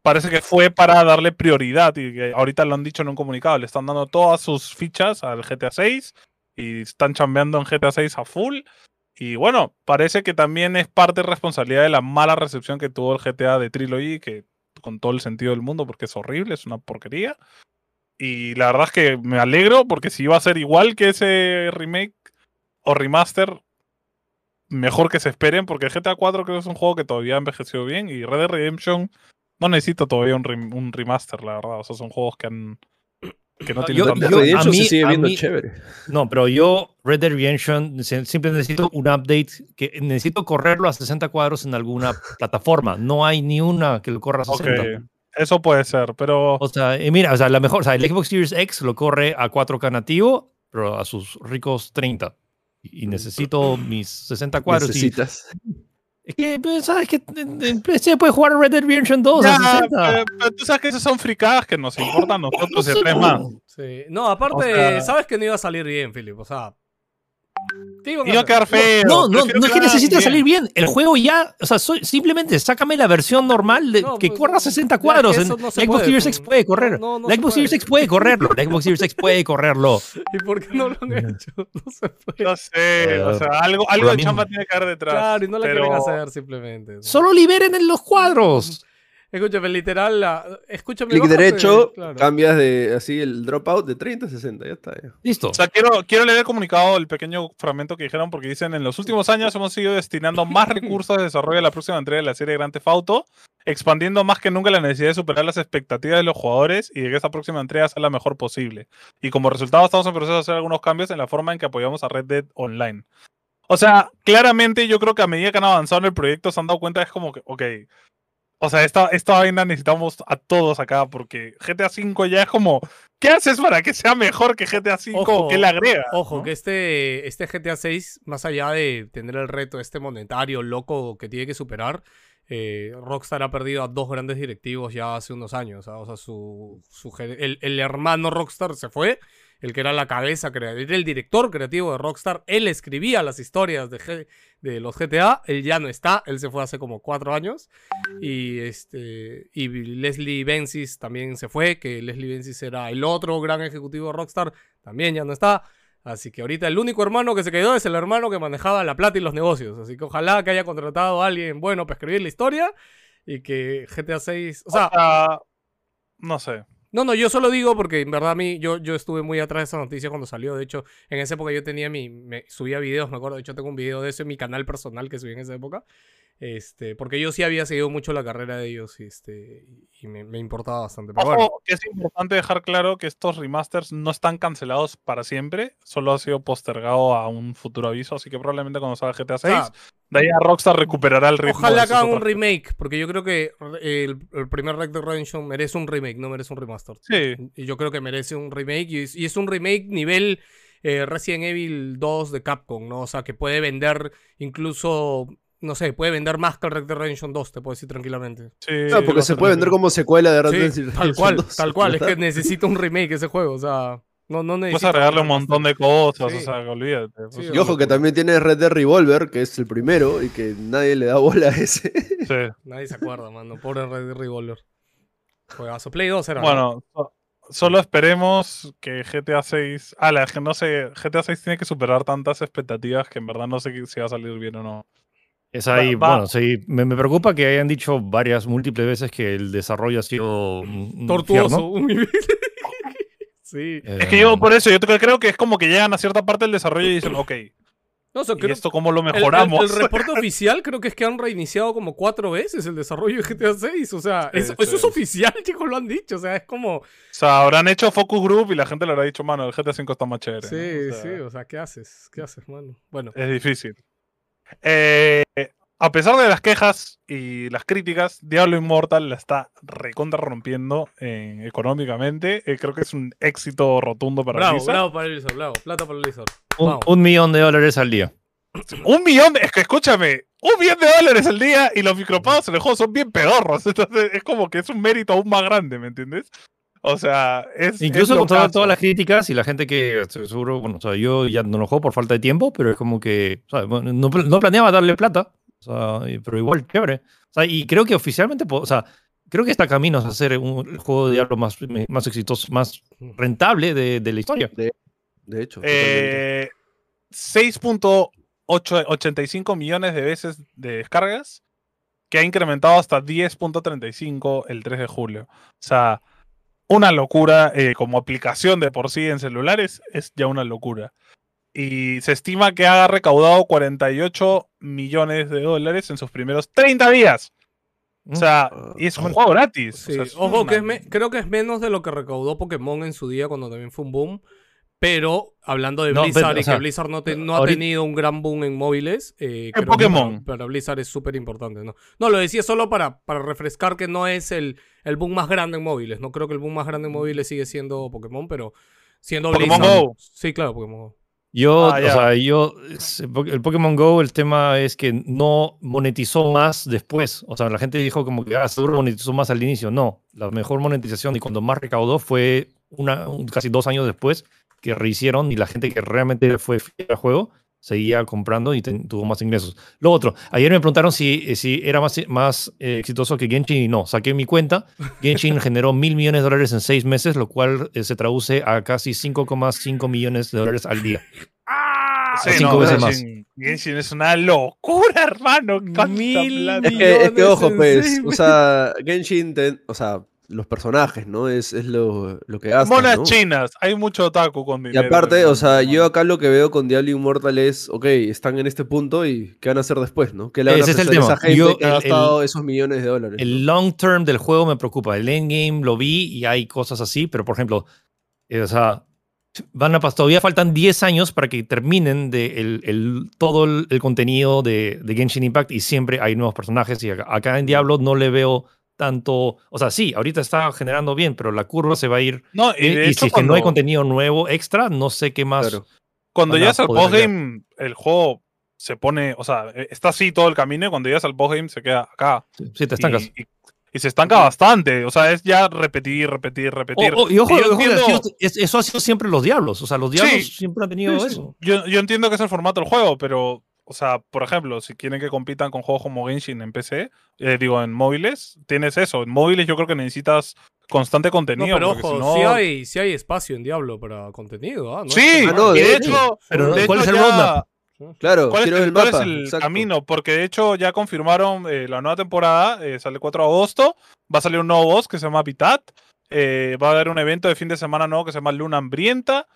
Parece que fue para darle prioridad y que ahorita lo han dicho en un comunicado, le están dando todas sus fichas al GTA 6 y están chambeando en GTA 6 a full y bueno, parece que también es parte de responsabilidad de la mala recepción que tuvo el GTA de Trilogy, que con todo el sentido del mundo porque es horrible, es una porquería y la verdad es que me alegro porque si iba a ser igual que ese remake o remaster, mejor que se esperen porque el GTA 4 creo que es un juego que todavía envejeció bien y Red Dead Redemption no necesito todavía un remaster, la verdad. O sea, son juegos que no tienen tanto... De hecho, se sigue viendo chévere. No, pero yo, Red Dead Redemption, siempre necesito un update. Que necesito correrlo a 60 cuadros en alguna plataforma. No hay ni una que lo corra a 60. Okay. Eso puede ser, pero... O sea, mira, o sea, la mejor, o sea, el Xbox Series X lo corre a 4K nativo, pero a sus ricos 30. Y necesito mis 60 cuadros. Necesitas... Y, es que, ¿sabes que se puede jugar Red Dead Redemption 2? Ya, pero tú sabes que esas son fricadas que nos importan a nosotros y tres más. Sí. No, aparte, sabes que no iba a salir bien, Philip, o sea... Iba a quedar feo. No es que necesite salir bien. El juego ya, o sea, simplemente sácame la versión normal que corra 60 cuadros. La Xbox Series X puede correr. La Xbox Series X puede correrlo. La Xbox Series X puede correrlo. ¿Y por qué no lo han hecho? No se puede. No sé, o sea, algo de chamba tiene que haber detrás. Claro, y no la quieren hacer simplemente. Solo liberen en los cuadros. Escúchame, literal, escúchame. Clic derecho, claro. Cambias de así el dropout de 30 a 60, ya está. Ya. Listo. O sea, quiero leer el comunicado, el pequeño fragmento que dijeron, porque dicen, en los últimos años hemos seguido destinando más recursos de desarrollo a la próxima entrega de la serie Grand Theft Auto, expandiendo más que nunca la necesidad de superar las expectativas de los jugadores y de que esta próxima entrega sea la mejor posible. Y como resultado estamos en proceso de hacer algunos cambios en la forma en que apoyamos a Red Dead Online. O sea, claramente yo creo que a medida que han avanzado en el proyecto se han dado cuenta, es como que, ok... O sea, esta vaina necesitamos a todos acá porque GTA V ya es como... ¿Qué haces para que sea mejor que GTA V? Ojo, ¿qué le agrega? Ojo, ¿no? Que este GTA VI, más allá de tener el reto este monetario loco que tiene que superar, Rockstar ha perdido a 2 grandes directivos ya hace unos años. ¿Sabes? O sea, el hermano Rockstar se fue, el que era la cabeza, el director creativo de Rockstar. Él escribía las historias de los GTA. Él ya no está. Él se fue hace como 4 años. Y Leslie Benzies también se fue, que Leslie Benzies era el otro gran ejecutivo de Rockstar. También ya no está. Así que ahorita el único hermano que se quedó es el hermano que manejaba la plata y los negocios. Así que ojalá que haya contratado a alguien bueno para escribir la historia y que GTA 6... O sea, no sé. No, yo solo digo porque en verdad a mí, yo estuve muy atrás de esa noticia cuando salió. De hecho, en esa época yo tenía subía videos, me acuerdo. De hecho, tengo un video de eso en mi canal personal que subí en esa época. Porque yo sí había seguido mucho la carrera de ellos y me importaba bastante. Pero bueno. Es importante dejar claro que estos remasters no están cancelados para siempre. Solo ha sido postergado a un futuro aviso. Así que probablemente cuando salga GTA 6, de ahí a Rockstar recuperará el ritmo. Ojalá hagan un remake, porque yo creo que el primer Red Dead Redemption merece un remake, no merece un remaster. Sí. Y yo creo que merece un remake y es un remake nivel... Resident Evil 2 de Capcom, ¿no? O sea, que puede vender incluso... No sé, puede vender más que el Red Dead Redemption 2, te puedo decir tranquilamente. Sí, no, porque se puede vender como secuela de Red Dead Redemption 2. Tal cual, es que necesita un remake ese juego, o sea... No necesito. Vas a agregarle un montón de cosas, sí. O sea, olvídate. Sí, y ojo que también tiene Red Dead Revolver, que es el primero, y que nadie le da bola a ese. Sí. Nadie se acuerda, mano, pobre Red Dead Revolver. Juegazo. Play 2 era... Bueno, solo esperemos que GTA 6... Es que no sé, GTA 6 tiene que superar tantas expectativas que en verdad no sé si va a salir bien o no. Es ahí, bueno, sí, me preocupa que hayan dicho múltiples veces que el desarrollo ha sido un tortuoso. Sí. Es que yo por eso, yo creo que es como que llegan a cierta parte del desarrollo y dicen, ok, no, o sea, ¿y esto cómo lo mejoramos? El reporte oficial creo que es que han reiniciado como 4 veces el desarrollo de GTA 6, o sea, sí, eso es oficial, chicos, lo han dicho, o sea, es como... O sea, habrán hecho focus group y la gente le habrá dicho, mano, el GTA 5 está más chévere. Sí, ¿no? O sea, sí, o sea, ¿qué haces? ¿Qué haces, mano? Bueno. Es difícil. A pesar de las quejas y las críticas, Diablo Immortal la está recontra rompiendo económicamente. Creo que es un éxito rotundo para Blizzard. Bravo para Blizzard, bravo. Plata para Blizzard. $1 millón al día. Es que escúchame, $1 millón al día y los micropagos en el juego son bien pedorros. Entonces es como que es un mérito aún más grande, ¿me entiendes? O sea, es... Incluso con todas las críticas y la gente que seguro... Bueno, o sea, yo ya no lo juego por falta de tiempo, pero es como que... ¿sabes? No planeaba darle plata. O sea, pero igual, chévere. O sea, y creo que oficialmente, o sea, creo que está camino a ser el juego de Diablo más exitoso, más rentable de la historia. De hecho. 6.85 millones de veces de descargas, que ha incrementado hasta 10.35 el 3 de julio. O sea, una locura, como aplicación de por sí en celulares, es ya una locura. Y se estima que ha recaudado $48 millones en sus primeros 30 días. O sea, y es un juego gratis. Sí. O sea, ojo, que creo que es menos de lo que recaudó Pokémon en su día, cuando también fue un boom. Pero, hablando de Blizzard, y que Blizzard no ha tenido un gran boom en móviles. Creo Pokémon. Que para Blizzard es súper importante, ¿no? No, lo decía solo para refrescar que no es el boom más grande en móviles. No creo que el boom más grande en móviles sigue siendo Pokémon, pero siendo Blizzard... Pokémon Go. Sí, claro, Pokémon Go. El Pokémon Go, el tema es que no monetizó más después. O sea, la gente dijo como que seguro monetizó más al inicio. No, la mejor monetización y cuando más recaudó fue casi 2 años después, que rehicieron y la gente que realmente fue fiel al juego seguía comprando y tuvo más ingresos. Lo otro, ayer me preguntaron si era más exitoso que Genshin y no. Saqué mi cuenta. Genshin generó $1.000 millones en 6 meses, lo cual se traduce a casi $5.5 millones al día. ¡Ah! Sí, 5 veces más. Genshin es una locura, hermano. Es que ojo, pues, o sea, Genshin, o sea, los personajes, ¿no? Es lo que hacen. Monas, ¿no? Chinas, hay mucho otaku con dinero. Y aparte, o sea, yo acá lo que veo con Diablo Immortal es, ok, están en este punto y ¿qué van a hacer después, no? ¿Qué le van a hacer a esa gente que ha gastado esos millones de dólares? El long term del juego me preocupa. El endgame lo vi y hay cosas así, pero por ejemplo, o sea, todavía faltan 10 años para que terminen todo el contenido de Genshin Impact y siempre hay nuevos personajes y acá en Diablo no le veo tanto, o sea, sí, ahorita está generando bien, pero la curva se va a ir. No, y si es que no hay contenido nuevo extra, no sé qué más. Claro. Cuando llegas al postgame, el juego se pone, o sea, está así todo el camino y cuando llegas al postgame se queda acá. Sí, te estancas. Y se estanca bastante, o sea, es ya repetir. Y ojo, eso ha sido siempre los Diablos, o sea, los Diablos siempre han tenido eso. Yo entiendo que es el formato del juego, pero... O sea, por ejemplo, si quieren que compitan con juegos como Genshin en PC, en móviles, tienes eso. En móviles yo creo que necesitas constante contenido. No, pero ojo, sino... sí hay espacio en Diablo para contenido. ¿Ah? No sí, no, de hecho... Pero ¿cuál es el roadmap? Claro, ¿Cuál es el camino? Porque de hecho ya confirmaron la nueva temporada, sale el 4 de agosto, va a salir un nuevo boss que se llama Habitat, va a haber un evento de fin de semana nuevo que se llama Luna Hambrienta,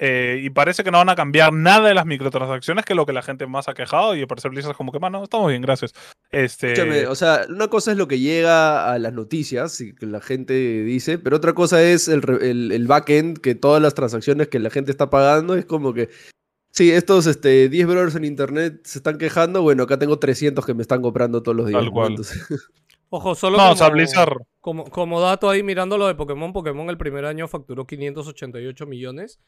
y parece que no van a cambiar nada de las microtransacciones, que es lo que la gente más ha quejado. Y por ser Blizzard como que, mano, estamos bien, gracias. Escúchame, o sea, una cosa es lo que llega a las noticias y que la gente dice, pero otra cosa es el backend, que todas las transacciones que la gente está pagando es como que, sí, estos 10 brothers en internet se están quejando, bueno, acá tengo 300 que me están comprando todos los días. Tal cual. Entonces... Ojo, solo como dato ahí mirando lo de Pokémon, el primer año facturó 588 millones.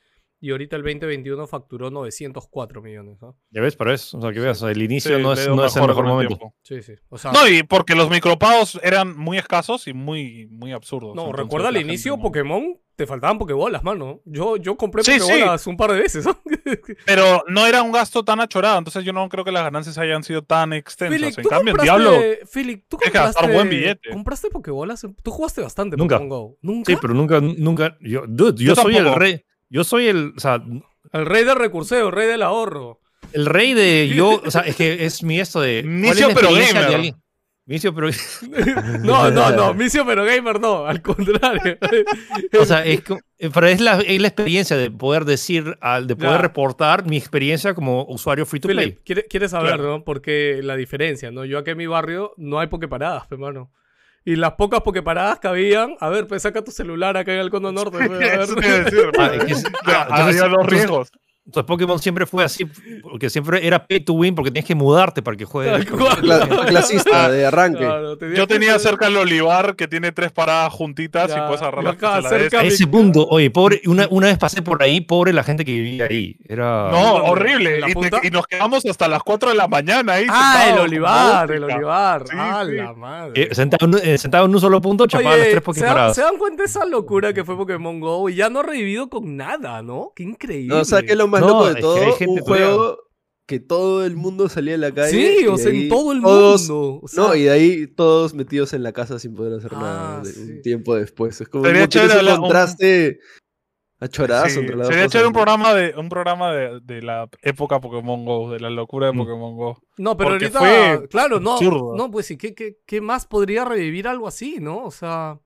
Y ahorita el 2021 facturó 904 millones. ¿No? Ya ves, pero es, o sea, que veas, el inicio no es el mejor momento. Sí. O sea, no, y porque los micropagos eran muy escasos y muy, muy absurdos. No, recuerda al inicio Pokémon, te faltaban Pokébolas, mano. Yo compré Pokébolas un par de veces. ¿No? Pero no era un gasto tan achorado, entonces yo no creo que las ganancias hayan sido tan extensas. Philip, en cambio, en Diablo, tú tienes que gastar buen billete. ¿Compraste Pokébolas? Tú jugaste bastante Pokémon Go. ¿Nunca? Sí, pero nunca. Yo soy el rey. Yo soy el rey del recurseo, el rey del ahorro. El rey de yo, o sea, es que es mi esto de... Micio pero gamer. Micio pero... No, Micio pero gamer no, al contrario. O sea, es que, pero es la experiencia de poder decir, de poder reportar mi experiencia como usuario free to play. ¿Quieres saber, no? Porque la diferencia, ¿no? Yo aquí en mi barrio no hay pokeparadas, hermano. Y las pocas pokeparadas que habían... A ver, pues saca tu celular acá en el Cono Norte. A ver. Había los riesgos. Entonces Pokémon siempre fue así, porque siempre era pay to win, porque tenías que mudarte para que juegues. Clasista, de arranque. Claro, yo tenía cerca el Olivar, que tiene 3 paradas juntitas y puedes agarrar las a ese punto. Oye, pobre, una vez pasé por ahí, pobre la gente que vivía ahí. Era... No, horrible. Y nos quedamos hasta las 4 de la mañana ahí. Sentados, el Olivar. Sí, ah, sí. La madre. Sentado en un solo punto, chapaba las 3 Pokémon paradas. ¿Se dan cuenta de esa locura que fue Pokémon GO? Y ya no ha revivido con nada, ¿no? Qué increíble. No, o sea, que lo más loco de todo, un juego que todo el mundo salía en la calle. Sí, o sea, en todo el mundo. O sea, no, y de ahí todos metidos en la casa sin poder hacer nada un tiempo después. Es como un contraste a choradas. Sí, sería echar un programa de la época Pokémon GO, de la locura de Pokémon GO. No, pero porque ahorita, claro, no, absurdo. No, pues sí, ¿qué más podría revivir algo así, no? O sea...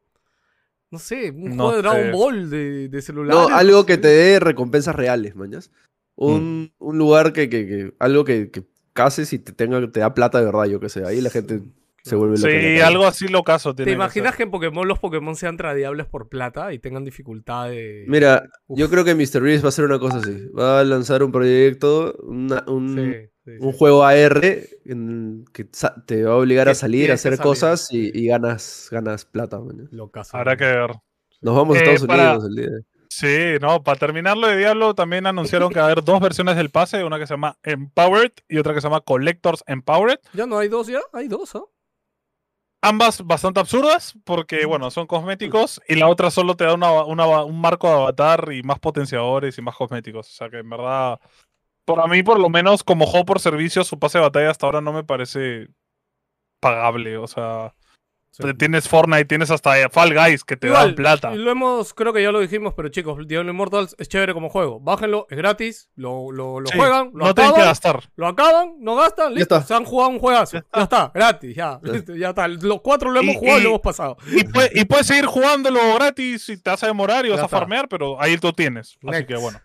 No sé, un juego de Dragon Ball de celular. No, algo que te dé recompensas reales, mañas. Un lugar que algo que cases y te da plata de verdad, yo qué sé. Ahí la gente se vuelve loca. Sí, algo así lo caso. ¿Te imaginas que en Pokémon los Pokémon sean tradeables por plata y tengan dificultades? Mira, yo creo que Mr. Reeves va a hacer una cosa así. Va a lanzar un proyecto, un juego AR que te va a obligar a salir, a hacer cosas y ganas plata. Habrá que ver. Nos vamos a Estados Unidos el día de... Sí, no, para terminarlo de Diablo también anunciaron que va a haber 2 versiones del pase, una que se llama Empowered y otra que se llama Collectors Empowered. Ya no hay 2 ya, hay 2, ¿ah? ¿Eh? Ambas bastante absurdas, porque bueno, son cosméticos, y la otra solo te da un marco de avatar y más potenciadores y más cosméticos. O sea que en verdad... Para mí, por lo menos, como juego por servicio, su pase de batalla hasta ahora no me parece pagable. O sea, tienes Fortnite, tienes hasta Fall Guys que te dan plata. Creo que ya lo dijimos, pero chicos, Diablo Immortals es chévere como juego. Bájenlo, es gratis, lo juegan, lo acaban. No tienen que gastar. Lo acaban, no gastan, listo. Se han jugado un juegazo. Ya está gratis, ya está. Los 4 lo hemos jugado y lo hemos pasado. Y puedes seguir jugándolo gratis y te vas a demorar y vas a farmear, pero ahí lo tienes. Así que bueno.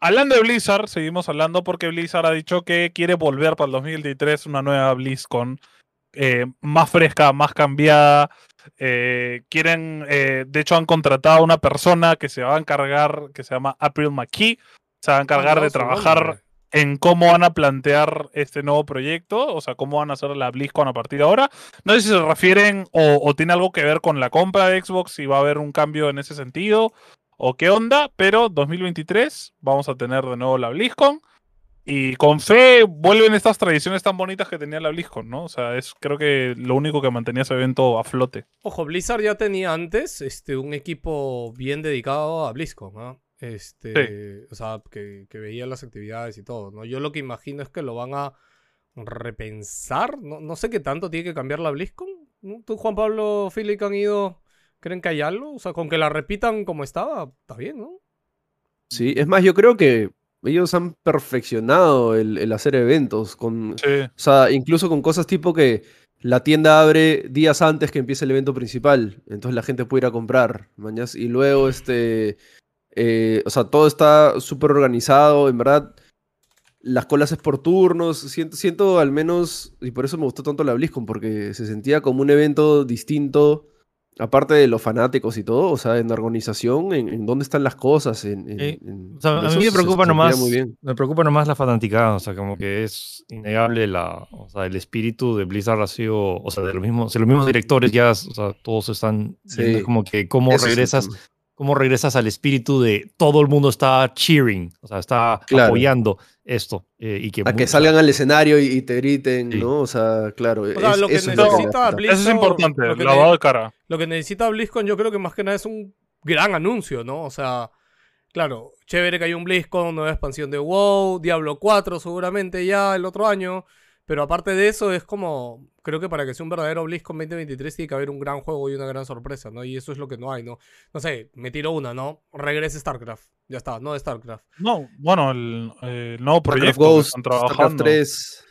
Hablando de Blizzard, seguimos hablando porque Blizzard ha dicho que quiere volver para el 2023 una nueva BlizzCon más fresca, más cambiada. De hecho han contratado a una persona que se va a encargar, que se llama April McKee, se va a encargar de trabajar en cómo van a plantear este nuevo proyecto, o sea, cómo van a hacer la BlizzCon a partir de ahora. No sé si se refieren o tiene algo que ver con la compra de Xbox, si va a haber un cambio en ese sentido. O qué onda, pero 2023 vamos a tener de nuevo la BlizzCon y con fe vuelven estas tradiciones tan bonitas que tenía la BlizzCon, ¿no? O sea, es creo que lo único que mantenía ese evento a flote. Ojo, Blizzard ya tenía antes un equipo bien dedicado a BlizzCon, ¿no? O sea, que veía las actividades y todo, ¿no? Yo lo que imagino es que lo van a repensar, no sé qué tanto tiene que cambiar la BlizzCon, ¿no? Tú, Juan Pablo, Philip, han ido... ¿Creen que hay algo? O sea, con que la repitan como estaba, está bien, ¿no? Sí, es más, yo creo que ellos han perfeccionado el hacer eventos. O sea, incluso con cosas tipo que la tienda abre días antes que empiece el evento principal. Entonces la gente puede ir a comprar. Mañas, y luego, o sea, todo está súper organizado, en verdad. Las colas es por turnos, siento al menos, y por eso me gustó tanto la BlizzCon, porque se sentía como un evento distinto. Aparte de los fanáticos y todo, o sea, en la organización, en dónde están las cosas. O sea, a mí me preocupa nomás la fanaticada, o sea, como que es innegable el espíritu de Blizzard ha sido, o sea, de los mismos directores ya, o sea, todos están viendo como que cómo regresas al espíritu de todo el mundo está cheering, o sea, está apoyando esto. Que salgan al escenario y te griten, ¿no? O sea, claro. Eso es importante, lavado de cara. Lo que necesita BlizzCon yo creo que más que nada es un gran anuncio, ¿no? O sea, claro, chévere que hay un BlizzCon, nueva expansión de WoW, Diablo 4 seguramente ya el otro año. Pero aparte de eso, es como... Creo que para que sea un verdadero BlizzCon 2023 tiene que haber un gran juego y una gran sorpresa, ¿no? Y eso es lo que no hay, ¿no? No sé, me tiro una, ¿no? Regrese StarCraft. Ya está, no StarCraft. No, bueno, el nuevo proyecto Ghost, que están trabajando. StarCraft 3.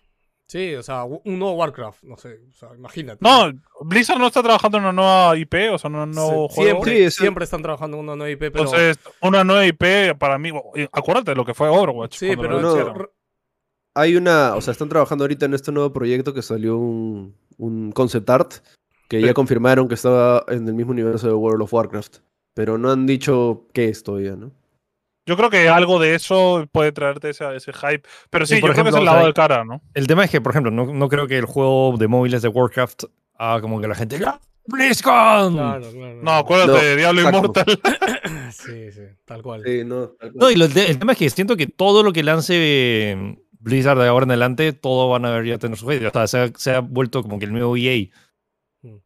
Sí, o sea, un nuevo Warcraft, no sé, o sea, imagínate. No, Blizzard no está trabajando en una nueva IP, o sea, en un nuevo juego. Siempre están trabajando en una nueva IP, pero... Entonces, una nueva IP para mí... Acuérdate de lo que fue Overwatch. Sí, pero... Hay una, o sea, están trabajando ahorita en este nuevo proyecto que salió un concept art que ya confirmaron que estaba en el mismo universo de World of Warcraft, pero no han dicho qué es todavía, ¿no? Yo creo que algo de eso puede traerte ese hype, pero sí, yo creo que es el lado del cara, ¿no? El tema es que, por ejemplo, no creo que el juego de móviles de Warcraft como que la gente diga ¡BlizzCon! Claro, claro. No, acuérdate, Diablo Inmortal. Sí, sí, tal cual. Sí, no, tal cual. No, y el tema es que siento que todo lo que lance Blizzard de ahora en adelante, todo van a ver ya tener su juego. Hasta se ha vuelto como que el nuevo EA.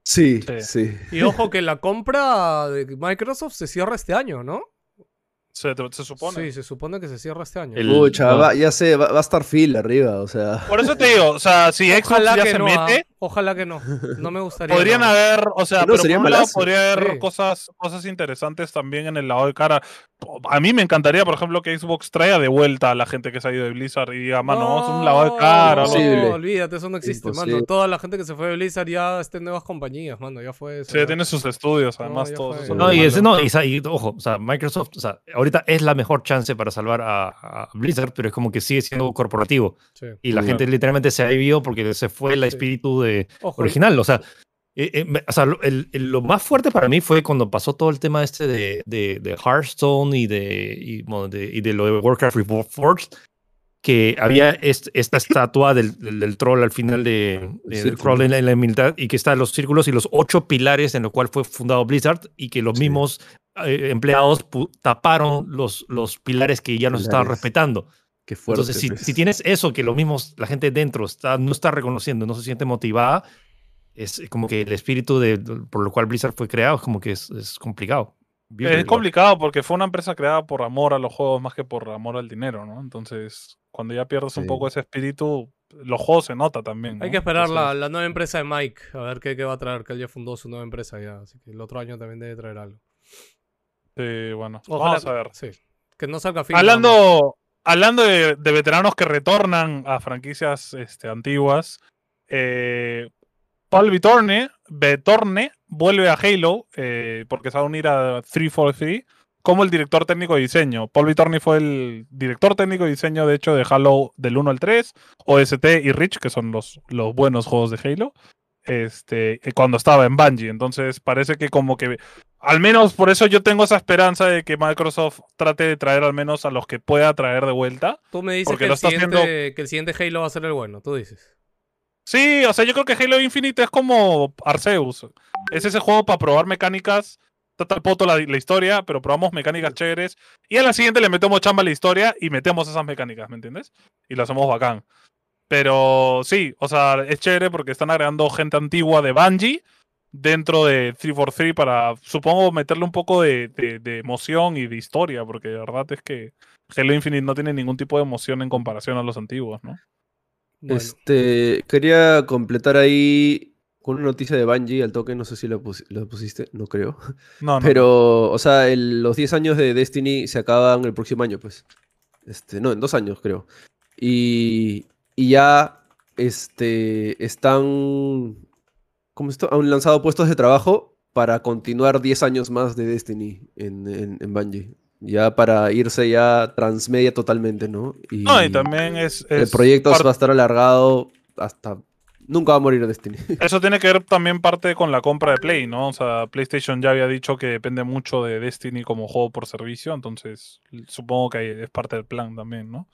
Sí, sí, sí. Y ojo que la compra de Microsoft se cierra este año, ¿no? Se supone. Sí, se supone que se cierra este año. Pucha, ya sé, va a estar fila arriba, o sea. Por eso te digo, o sea, si Xbox ya se mete... Ojalá que no. No me gustaría. Podrían haber, o sea, pero por un lado podría haber cosas interesantes también en el lado de cara. A mí me encantaría, por ejemplo, que Xbox traiga de vuelta a la gente que se ha ido de Blizzard y diga, mano, no, es un lado de cara. No, olvídate, eso no existe, mano. Toda la gente que se fue de Blizzard ya está en nuevas compañías, mano, ya fue eso. Sí, tiene sus estudios, además, todos. No, y ojo, o sea, Microsoft, o sea, ahorita es la mejor chance para salvar a Blizzard, pero es como que sigue siendo corporativo. Sí. Y la gente literalmente se ha vivido porque se fue el espíritu de original, o sea, lo más fuerte para mí fue cuando pasó todo el tema este de Hearthstone y de lo de Warcraft Reforged, que había esta estatua del troll al final del crawl en la mitad, y que está en los círculos y los 8 pilares en los cuales fue fundado Blizzard, y que los mismos empleados taparon los pilares que ya no se estaban respetando. Qué fuerte. Entonces, si tienes eso, que lo mismo la gente dentro no está reconociendo, no se siente motivada, es como que el espíritu por lo cual Blizzard fue creado es como que es complicado. Es complicado porque fue una empresa creada por amor a los juegos más que por amor al dinero, ¿no? Entonces, cuando ya pierdes un poco ese espíritu, los juegos se nota también, ¿no? Hay que esperar la nueva empresa de Mike, a ver qué va a traer, que él ya fundó su nueva empresa ya, así que el otro año también debe traer algo. Sí, bueno. Ojalá, vamos a ver. Sí. Que no salga fin. Hablando de veteranos que retornan a franquicias antiguas, Paul Vitorne vuelve a Halo porque se va a unir a 343 como el director técnico de diseño. Paul Vitorne fue el director técnico de diseño, de hecho, de Halo del 1 al 3, OST y Reach, que son los buenos juegos de Halo, cuando estaba en Bungie. Entonces parece que como que... Al menos por eso yo tengo esa esperanza de que Microsoft trate de traer al menos a los que pueda traer de vuelta. Tú me dices que el siguiente Halo va a ser el bueno, tú dices. Sí, o sea, yo creo que Halo Infinite es como Arceus. Es ese juego para probar mecánicas. Está tal poto la historia, pero probamos mecánicas chéveres. Y a la siguiente le metemos chamba a la historia y metemos esas mecánicas, ¿me entiendes? Y lo hacemos bacán. Pero sí, o sea, es chévere porque están agregando gente antigua de Bungie dentro de 343 para, supongo, meterle un poco de emoción y de historia, porque de verdad es que Halo Infinite no tiene ningún tipo de emoción en comparación a los antiguos, ¿no? Bueno. Quería completar ahí con una noticia de Bungie al toque, no sé si la pusiste, no creo. No. Pero, o sea, los 10 años de Destiny se acaban el próximo año, pues. No, en 2 años, creo. Y ya están... han lanzado puestos de trabajo para continuar 10 años más de Destiny en Bungie. Ya para irse ya transmedia totalmente, ¿no? Y también el proyecto va a estar alargado hasta... Nunca va a morir Destiny. Eso tiene que ver también parte con la compra de Play, ¿no? O sea, PlayStation ya había dicho que depende mucho de Destiny como juego por servicio, entonces supongo que es parte del plan también, ¿no?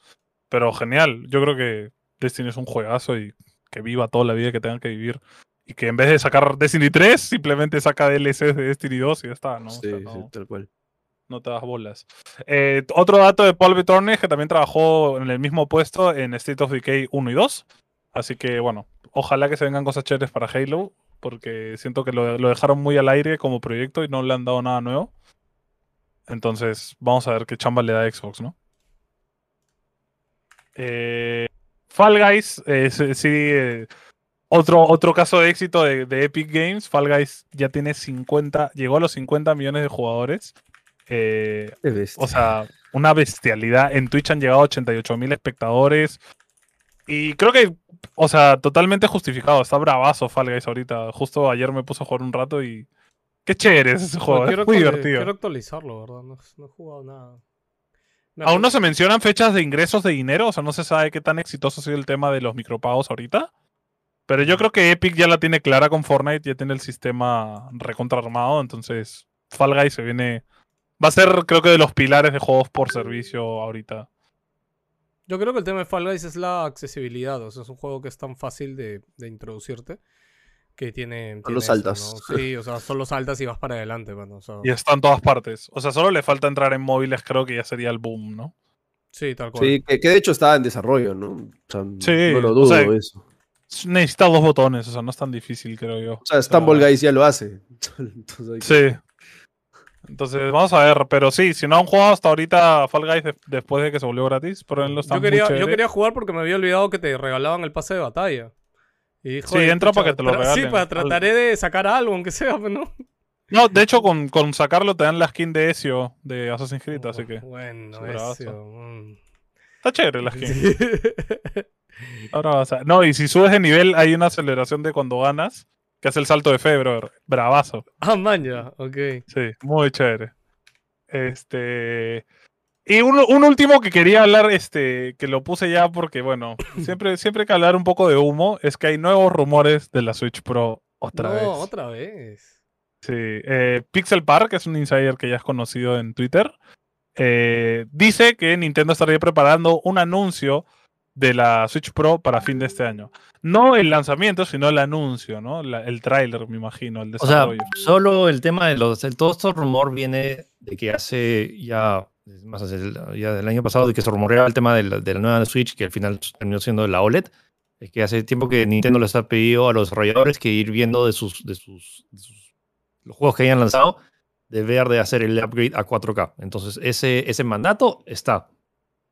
Pero genial. Yo creo que Destiny es un juegazo y que viva toda la vida que tengan que vivir. Y que en vez de sacar Destiny 3, simplemente saca DLCs de Destiny 2 y ya está, ¿no? Sí, o sea, no, sí, tal cual. No te das bolas. Otro dato de Paul Vitorne es que también trabajó en el mismo puesto en State of Decay 1 y 2. Así que, bueno, ojalá que se vengan cosas chéveres para Halo, porque siento que lo dejaron muy al aire como proyecto y no le han dado nada nuevo. Entonces, vamos a ver qué chamba le da a Xbox, ¿no? Fall Guys, sí, otro caso de éxito de Epic Games. Fall Guys ya tiene llegó a los 50 millones de jugadores. O sea, una bestialidad. En Twitch han llegado a 88.000 espectadores. Y creo que, o sea, totalmente justificado. Está bravazo Fall Guys ahorita. Justo ayer me puso a jugar un rato y... Qué chévere es ese juego. Es muy divertido. Quiero actualizarlo, ¿verdad? No he jugado nada. Aún no se mencionan fechas de ingresos de dinero. O sea, no se sabe qué tan exitoso ha sido el tema de los micropagos ahorita. Pero yo creo que Epic ya la tiene clara con Fortnite. Ya tiene el sistema recontraarmado. Entonces, Fall Guys se viene... Va a ser, creo que, de los pilares de juegos por servicio ahorita. Yo creo que el tema de Fall Guys es la accesibilidad. O sea, es un juego que es tan fácil de introducirte que tiene... Solo saltas. ¿No? Sí, o sea, solo saltas y vas para adelante, mano. O sea... Y está en todas partes. O sea, solo le falta entrar en móviles, creo que ya sería el boom, ¿no? Sí, tal cual. Sí, que de hecho está en desarrollo, ¿no? O sea, sí, no lo dudo, o sea, eso. Necesita 2 botones, o sea, no es tan difícil, creo yo. O sea, Stumble Guys ya lo hace. Entonces hay que... Sí. Entonces, vamos a ver, pero sí, si no han jugado hasta ahorita Fall Guys después de que se volvió gratis, pruébenlo. Yo quería jugar porque me había olvidado que te regalaban el pase de batalla. Y, joder, sí, entra para que te lo regalen. Sí, pues trataré de sacar algo, aunque sea, ¿no? No, de hecho, con sacarlo te dan la skin de Ezio de Assassin's Creed, así que... Bueno, Ezio. Está chévere la skin. Sí. Ahora vas a... No, y si subes de nivel, hay una aceleración de cuando ganas. Que hace el salto de fe, brother. Bravazo. Ah, maña. Ok. Sí, muy chévere. Y un último que quería hablar, que lo puse ya porque, bueno, siempre hay que hablar un poco de humo, es que hay nuevos rumores de la Switch Pro otra vez. No, otra vez. Sí. Pixel Park, que es un insider que ya es conocido en Twitter, dice que Nintendo estaría preparando un anuncio de la Switch Pro para fin de este año. No el lanzamiento, sino el anuncio, ¿no? El tráiler, me imagino, el desarrollo. O sea, solo el tema de todo este rumor viene de que ya del año pasado, de que se rumoreaba el tema de la nueva Switch, que al final terminó siendo la OLED. Es que hace tiempo que Nintendo les ha pedido a los desarrolladores que ir viendo de sus los juegos que hayan lanzado, de ver de hacer el upgrade a 4K. Entonces, ese mandato está.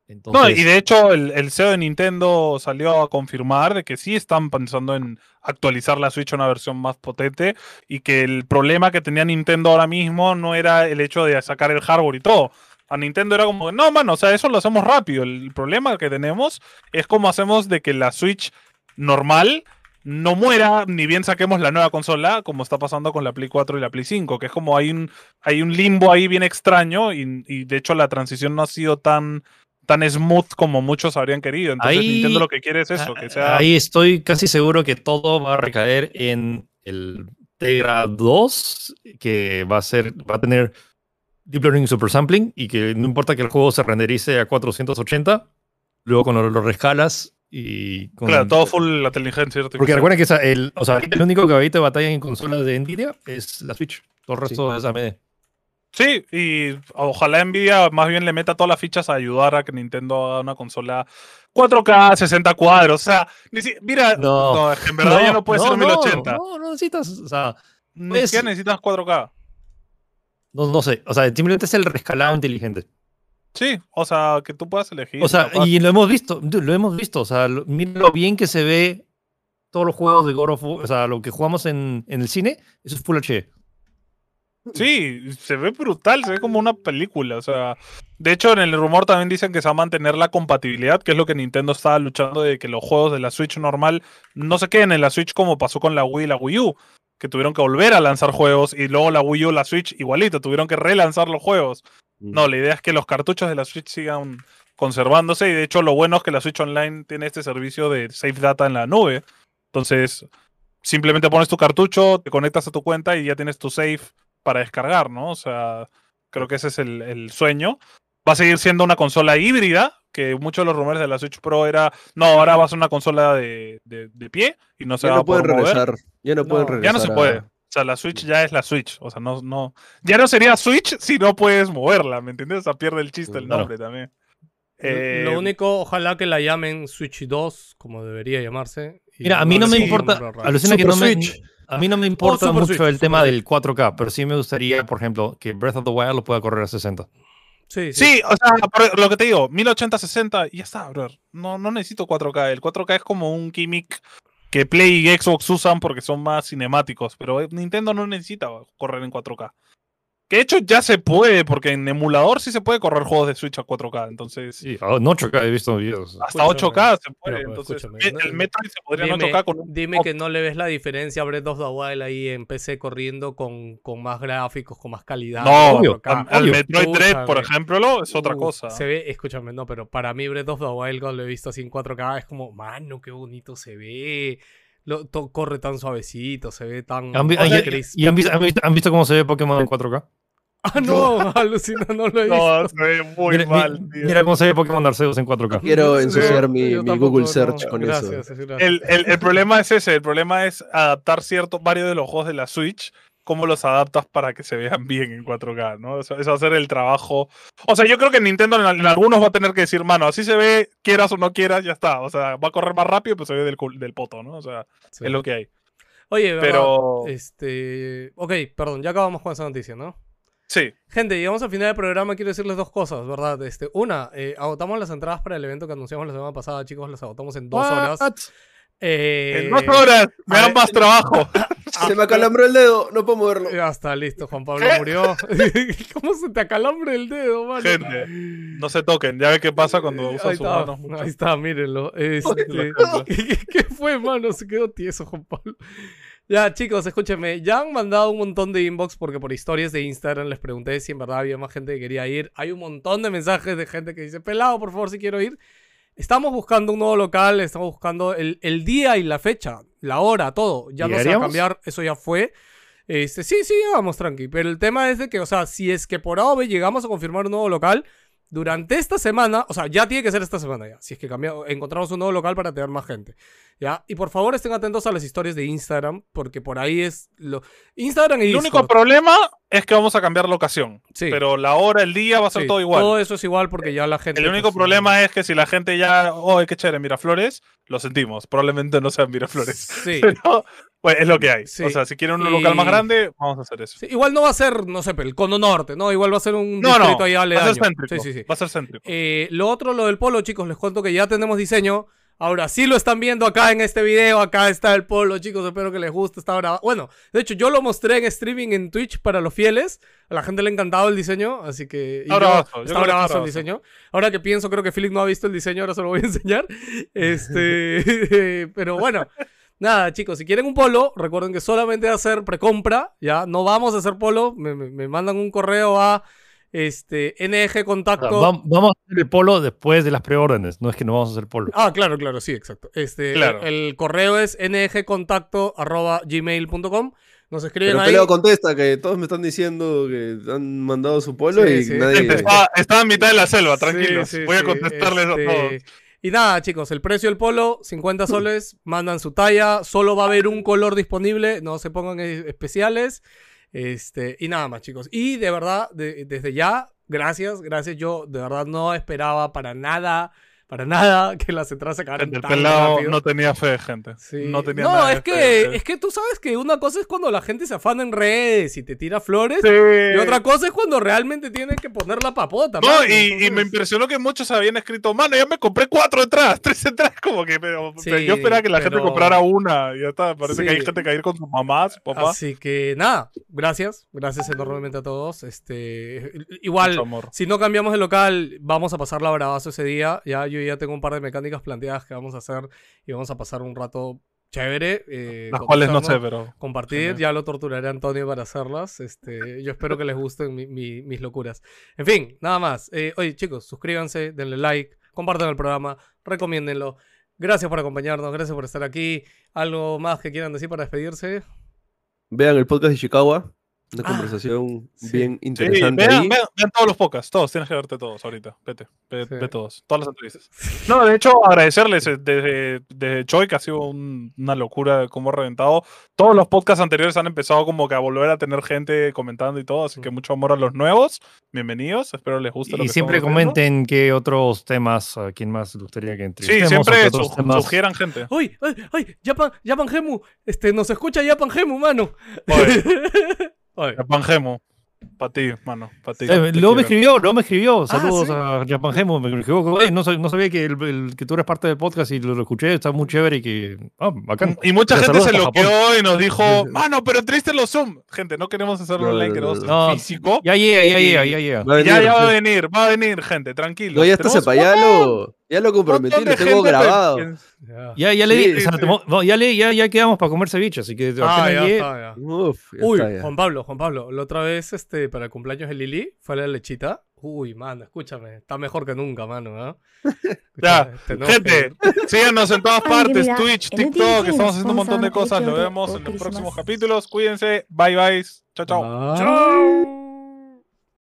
Entonces... No, y de hecho el CEO de Nintendo salió a confirmar de que sí están pensando en actualizar la Switch a una versión más potente y que el problema que tenía Nintendo ahora mismo no era el hecho de sacar el hardware y todo. A Nintendo era como, no, mano, o sea, eso lo hacemos rápido. El problema que tenemos es cómo hacemos de que la Switch normal no muera, ni bien saquemos la nueva consola, como está pasando con la Play 4 y la Play 5, que es como hay un limbo ahí bien extraño y de hecho la transición no ha sido tan smooth como muchos habrían querido. Entonces ahí, Nintendo lo que quiere es eso. Que sea... Ahí estoy casi seguro que todo va a recaer en el Tegra 2, que va a tener Deep Learning Super Sampling, y que no importa que el juego se renderice a 480, luego cuando lo rescalas y... Claro, todo full la inteligencia artificial. Porque recuerden que el único caballito de batalla en consolas de NVIDIA es la Switch. Todo el resto es AMD. Sí, y ojalá Nvidia más bien le meta todas las fichas a ayudar a que Nintendo haga una consola 4K, 60 cuadros, o sea, mira, no, en verdad ya no puede ser 1080. No necesitas, o sea... Es que necesitas 4K. No sé, o sea, simplemente es el rescalado inteligente. Sí, o sea, que tú puedas elegir. O sea, capaz. Y lo hemos visto, o sea, mira lo bien que se ve todos los juegos de God of War, o sea, lo que jugamos en el cine, eso es Full HD. Sí, se ve brutal, se ve como una película, o sea, de hecho en el rumor también dicen que se va a mantener la compatibilidad, que es lo que Nintendo estaba luchando, de que los juegos de la Switch normal no se queden en la Switch, como pasó con la Wii y la Wii U, que tuvieron que volver a lanzar juegos, y luego la Wii U, la Switch igualito, tuvieron que relanzar los juegos. No, la idea es que los cartuchos de la Switch sigan conservándose, y de hecho lo bueno es que la Switch Online tiene este servicio de save data en la nube, entonces simplemente pones tu cartucho, te conectas a tu cuenta y ya tienes tu save para descargar, ¿no? O sea, creo que ese es el sueño. Va a seguir siendo una consola híbrida, que muchos de los rumores de la Switch Pro era, no, ahora va a ser una consola de pie y no se va a poder mover. Ya no se puede. O sea, la Switch ya es la Switch. O sea, no. Ya no sería Switch si no puedes moverla, ¿me entiendes? O sea, pierde el chiste el nombre también. Lo único, ojalá que la llamen Switch 2, como debería llamarse. Mira, a mí no me importa. Alucina que no me... A mí no me importa mucho el tema del 4K, pero sí me gustaría, por ejemplo, que Breath of the Wild lo pueda correr a 60. Sí, sí. Sí, o sea, por lo que te digo, 1080-60 y ya está, bro. No necesito 4K. El 4K es como un gimmick que Play y Xbox usan porque son más cinemáticos, pero Nintendo no necesita correr en 4K. Que de hecho ya se puede, porque en emulador sí se puede correr juegos de Switch a 4K, entonces... Sí, en 8K he visto videos. Hasta 8K se puede, no, entonces el Metroid se podría en 8K con... Dime que no le ves la diferencia a Breath of the Wild ahí en PC corriendo con más gráficos, con más calidad. No, obvio, el Metroid 3, por ejemplo, es otra cosa. Se ve, escúchame, no, pero para mí Breath of the Wild cuando lo he visto así en 4K es como, mano, qué bonito se ve... corre tan suavecito, se ve tan... ¿Han visto cómo se ve Pokémon en 4K? Ah, no, alucina, no lo he visto. No, se ve muy mal, tío. Mira cómo se ve Pokémon Arceus en 4K. Quiero ensuciar mi Google Search con gracias, eso. Gracias. El problema es ese, el problema es adaptar varios de los juegos de la Switch, cómo los adaptas para que se vean bien en 4K, ¿no? Eso va a ser el trabajo. O sea, yo creo que Nintendo en algunos va a tener que decir, mano, así se ve, quieras o no quieras, ya está. O sea, va a correr más rápido, pero se ve del poto, ¿no? O sea, sí. Es lo que hay. Oye, pero... Ok, perdón, ya acabamos con esa noticia, ¿no? Sí. Gente, llegamos al final del programa, quiero decirles dos cosas, ¿verdad? Una, agotamos las entradas para el evento que anunciamos la semana pasada, chicos, las agotamos en 2 horas. En 2 horas me dan más trabajo. Se me acalambró el dedo, no puedo moverlo. Ya está, listo, Juan Pablo murió. ¿Cómo se te acalambra el dedo, mano? Gente, no se toquen, ya ve qué pasa cuando usas sus manos. Ahí está, mírenlo. ¿Qué fue, mano? Se quedó tieso, Juan Pablo. Ya, chicos, escúchenme. Ya han mandado un montón de inbox porque por historias de Instagram les pregunté si en verdad había más gente que quería ir. Hay un montón de mensajes de gente que dice, pelado, por favor, si quiero ir. Estamos buscando un nuevo local, estamos buscando el día y la fecha, la hora, todo. Ya no se va a cambiar, eso ya fue. Sí, vamos tranqui. Pero el tema es de que, o sea, si es que por A o B llegamos a confirmar un nuevo local, durante esta semana, o sea, ya tiene que ser esta semana ya. Si es que encontramos un nuevo local para tener más gente, ¿ya? Y por favor estén atentos a las historias de Instagram, porque por ahí es lo... Instagram y Discord. El único problema es que vamos a cambiar locación. Sí. Pero la hora, el día va a ser todo igual. Todo eso es igual porque ya la gente... El único problema es que si la gente ya... ¡Ay, qué chévere! Miraflores, lo sentimos. Probablemente no sean Miraflores. Sí. Pero... Bueno, es lo que hay. Sí. O sea, si quieren un local más grande, vamos a hacer eso. Sí, igual no va a ser, no sé, el Cono Norte, ¿no? Igual va a ser un distrito ahí aledaño. Va a ser céntrico. Sí. Va a ser céntrico. Lo otro, lo del polo, chicos, les cuento que ya tenemos diseño. Ahora sí lo están viendo acá en este video. Acá está el polo, chicos. Espero que les guste. Está grabado. Bueno, de hecho, yo lo mostré en streaming en Twitch para los fieles. A la gente le ha encantado el diseño, así que... Está grabado el diseño. Ahora que pienso, creo que Felix no ha visto el diseño, ahora se lo voy a enseñar. Pero bueno... Nada, chicos, si quieren un polo, recuerden que solamente hacer precompra, ya, no vamos a hacer polo, me mandan un correo a NG contacto. Vamos a hacer el polo después de las preórdenes, no es que no vamos a hacer polo. Ah, claro, sí, exacto. Claro. El correo es ngcontacto@gmail.com. Nos escriben pero ahí. Peleo contesta, que todos me están diciendo que han mandado su polo y nadie... Estaba en mitad de la selva, tranquilos, voy a contestarles a todos. Y nada, chicos, el precio del polo, 50 soles, mandan su talla, solo va a haber un color disponible, no se pongan especiales, y nada más, chicos. Y de verdad, desde ya, gracias, yo de verdad no esperaba para nada que las entradas se acabaran tan rápido. El pelado no tenía fe, gente. Sí. No, es que tú sabes que una cosa es cuando la gente se afana en redes y te tira flores, y otra cosa es cuando realmente tienen que poner la papota. No, y me impresionó que muchos habían escrito, mano, ya me compré 3 entradas, como que, pero yo esperaba que la gente comprara una, y ya está, parece que hay gente que va a ir con sus mamás, su papá. Así que nada, gracias enormemente a todos. Igual, si no cambiamos de local, vamos a pasar la bravazo ese día, ya yo ya tengo un par de mecánicas planteadas que vamos a hacer y vamos a pasar un rato chévere. Las cuales no sé, pero... Compartir, ya lo torturaré a Antonio para hacerlas. Yo espero que les gusten mis locuras. En fin, nada más. Oye, chicos, suscríbanse, denle like, compartan el programa, recomiéndenlo. Gracias por acompañarnos, gracias por estar aquí. ¿Algo más que quieran decir para despedirse? Vean el podcast de Chicago. Una conversación bien interesante. Vean todos los podcasts, todos, tienes que verte todos ahorita. Ve todos, todas las entrevistas. No, de hecho, agradecerles desde Choi, que ha sido una locura como ha reventado. Todos los podcasts anteriores han empezado como que a volver a tener gente comentando y todo, así que mucho amor a los nuevos. Bienvenidos, espero les guste. Y siempre comenten qué otros temas, a quién más les gustaría que entrevistemos. Sí, siempre sugieran gente. ¡Uy! Japan Gemu, nos escucha Japan Gemu, mano. Oye. Japan Gemu. Para ti, mano. Pa ti, luego me escribió. Saludos a Japangemo. Me escribió. No sabía que, que tú eres parte del podcast y lo escuché. Está muy chévere y que... Ah, bacán. Y mucha gente se bloqueó y nos dijo, mano, pero triste los Zoom. Gente, no queremos hacerlo online, queremos hacerlo físico. Ya va a venir, gente. Tranquilo. No, ya está sepa, ya lo comprometí, lo tengo grabado. Ya quedamos para comer ceviche, así que... Uy, Juan Pablo, la otra vez para el cumpleaños de Lili fue la lechita. Uy, mano, escúchame, está mejor que nunca, mano, Ya, gente, síganos en todas partes, Twitch, TikTok, estamos haciendo un montón de cosas, nos vemos en los próximos capítulos, cuídense, bye. Chao.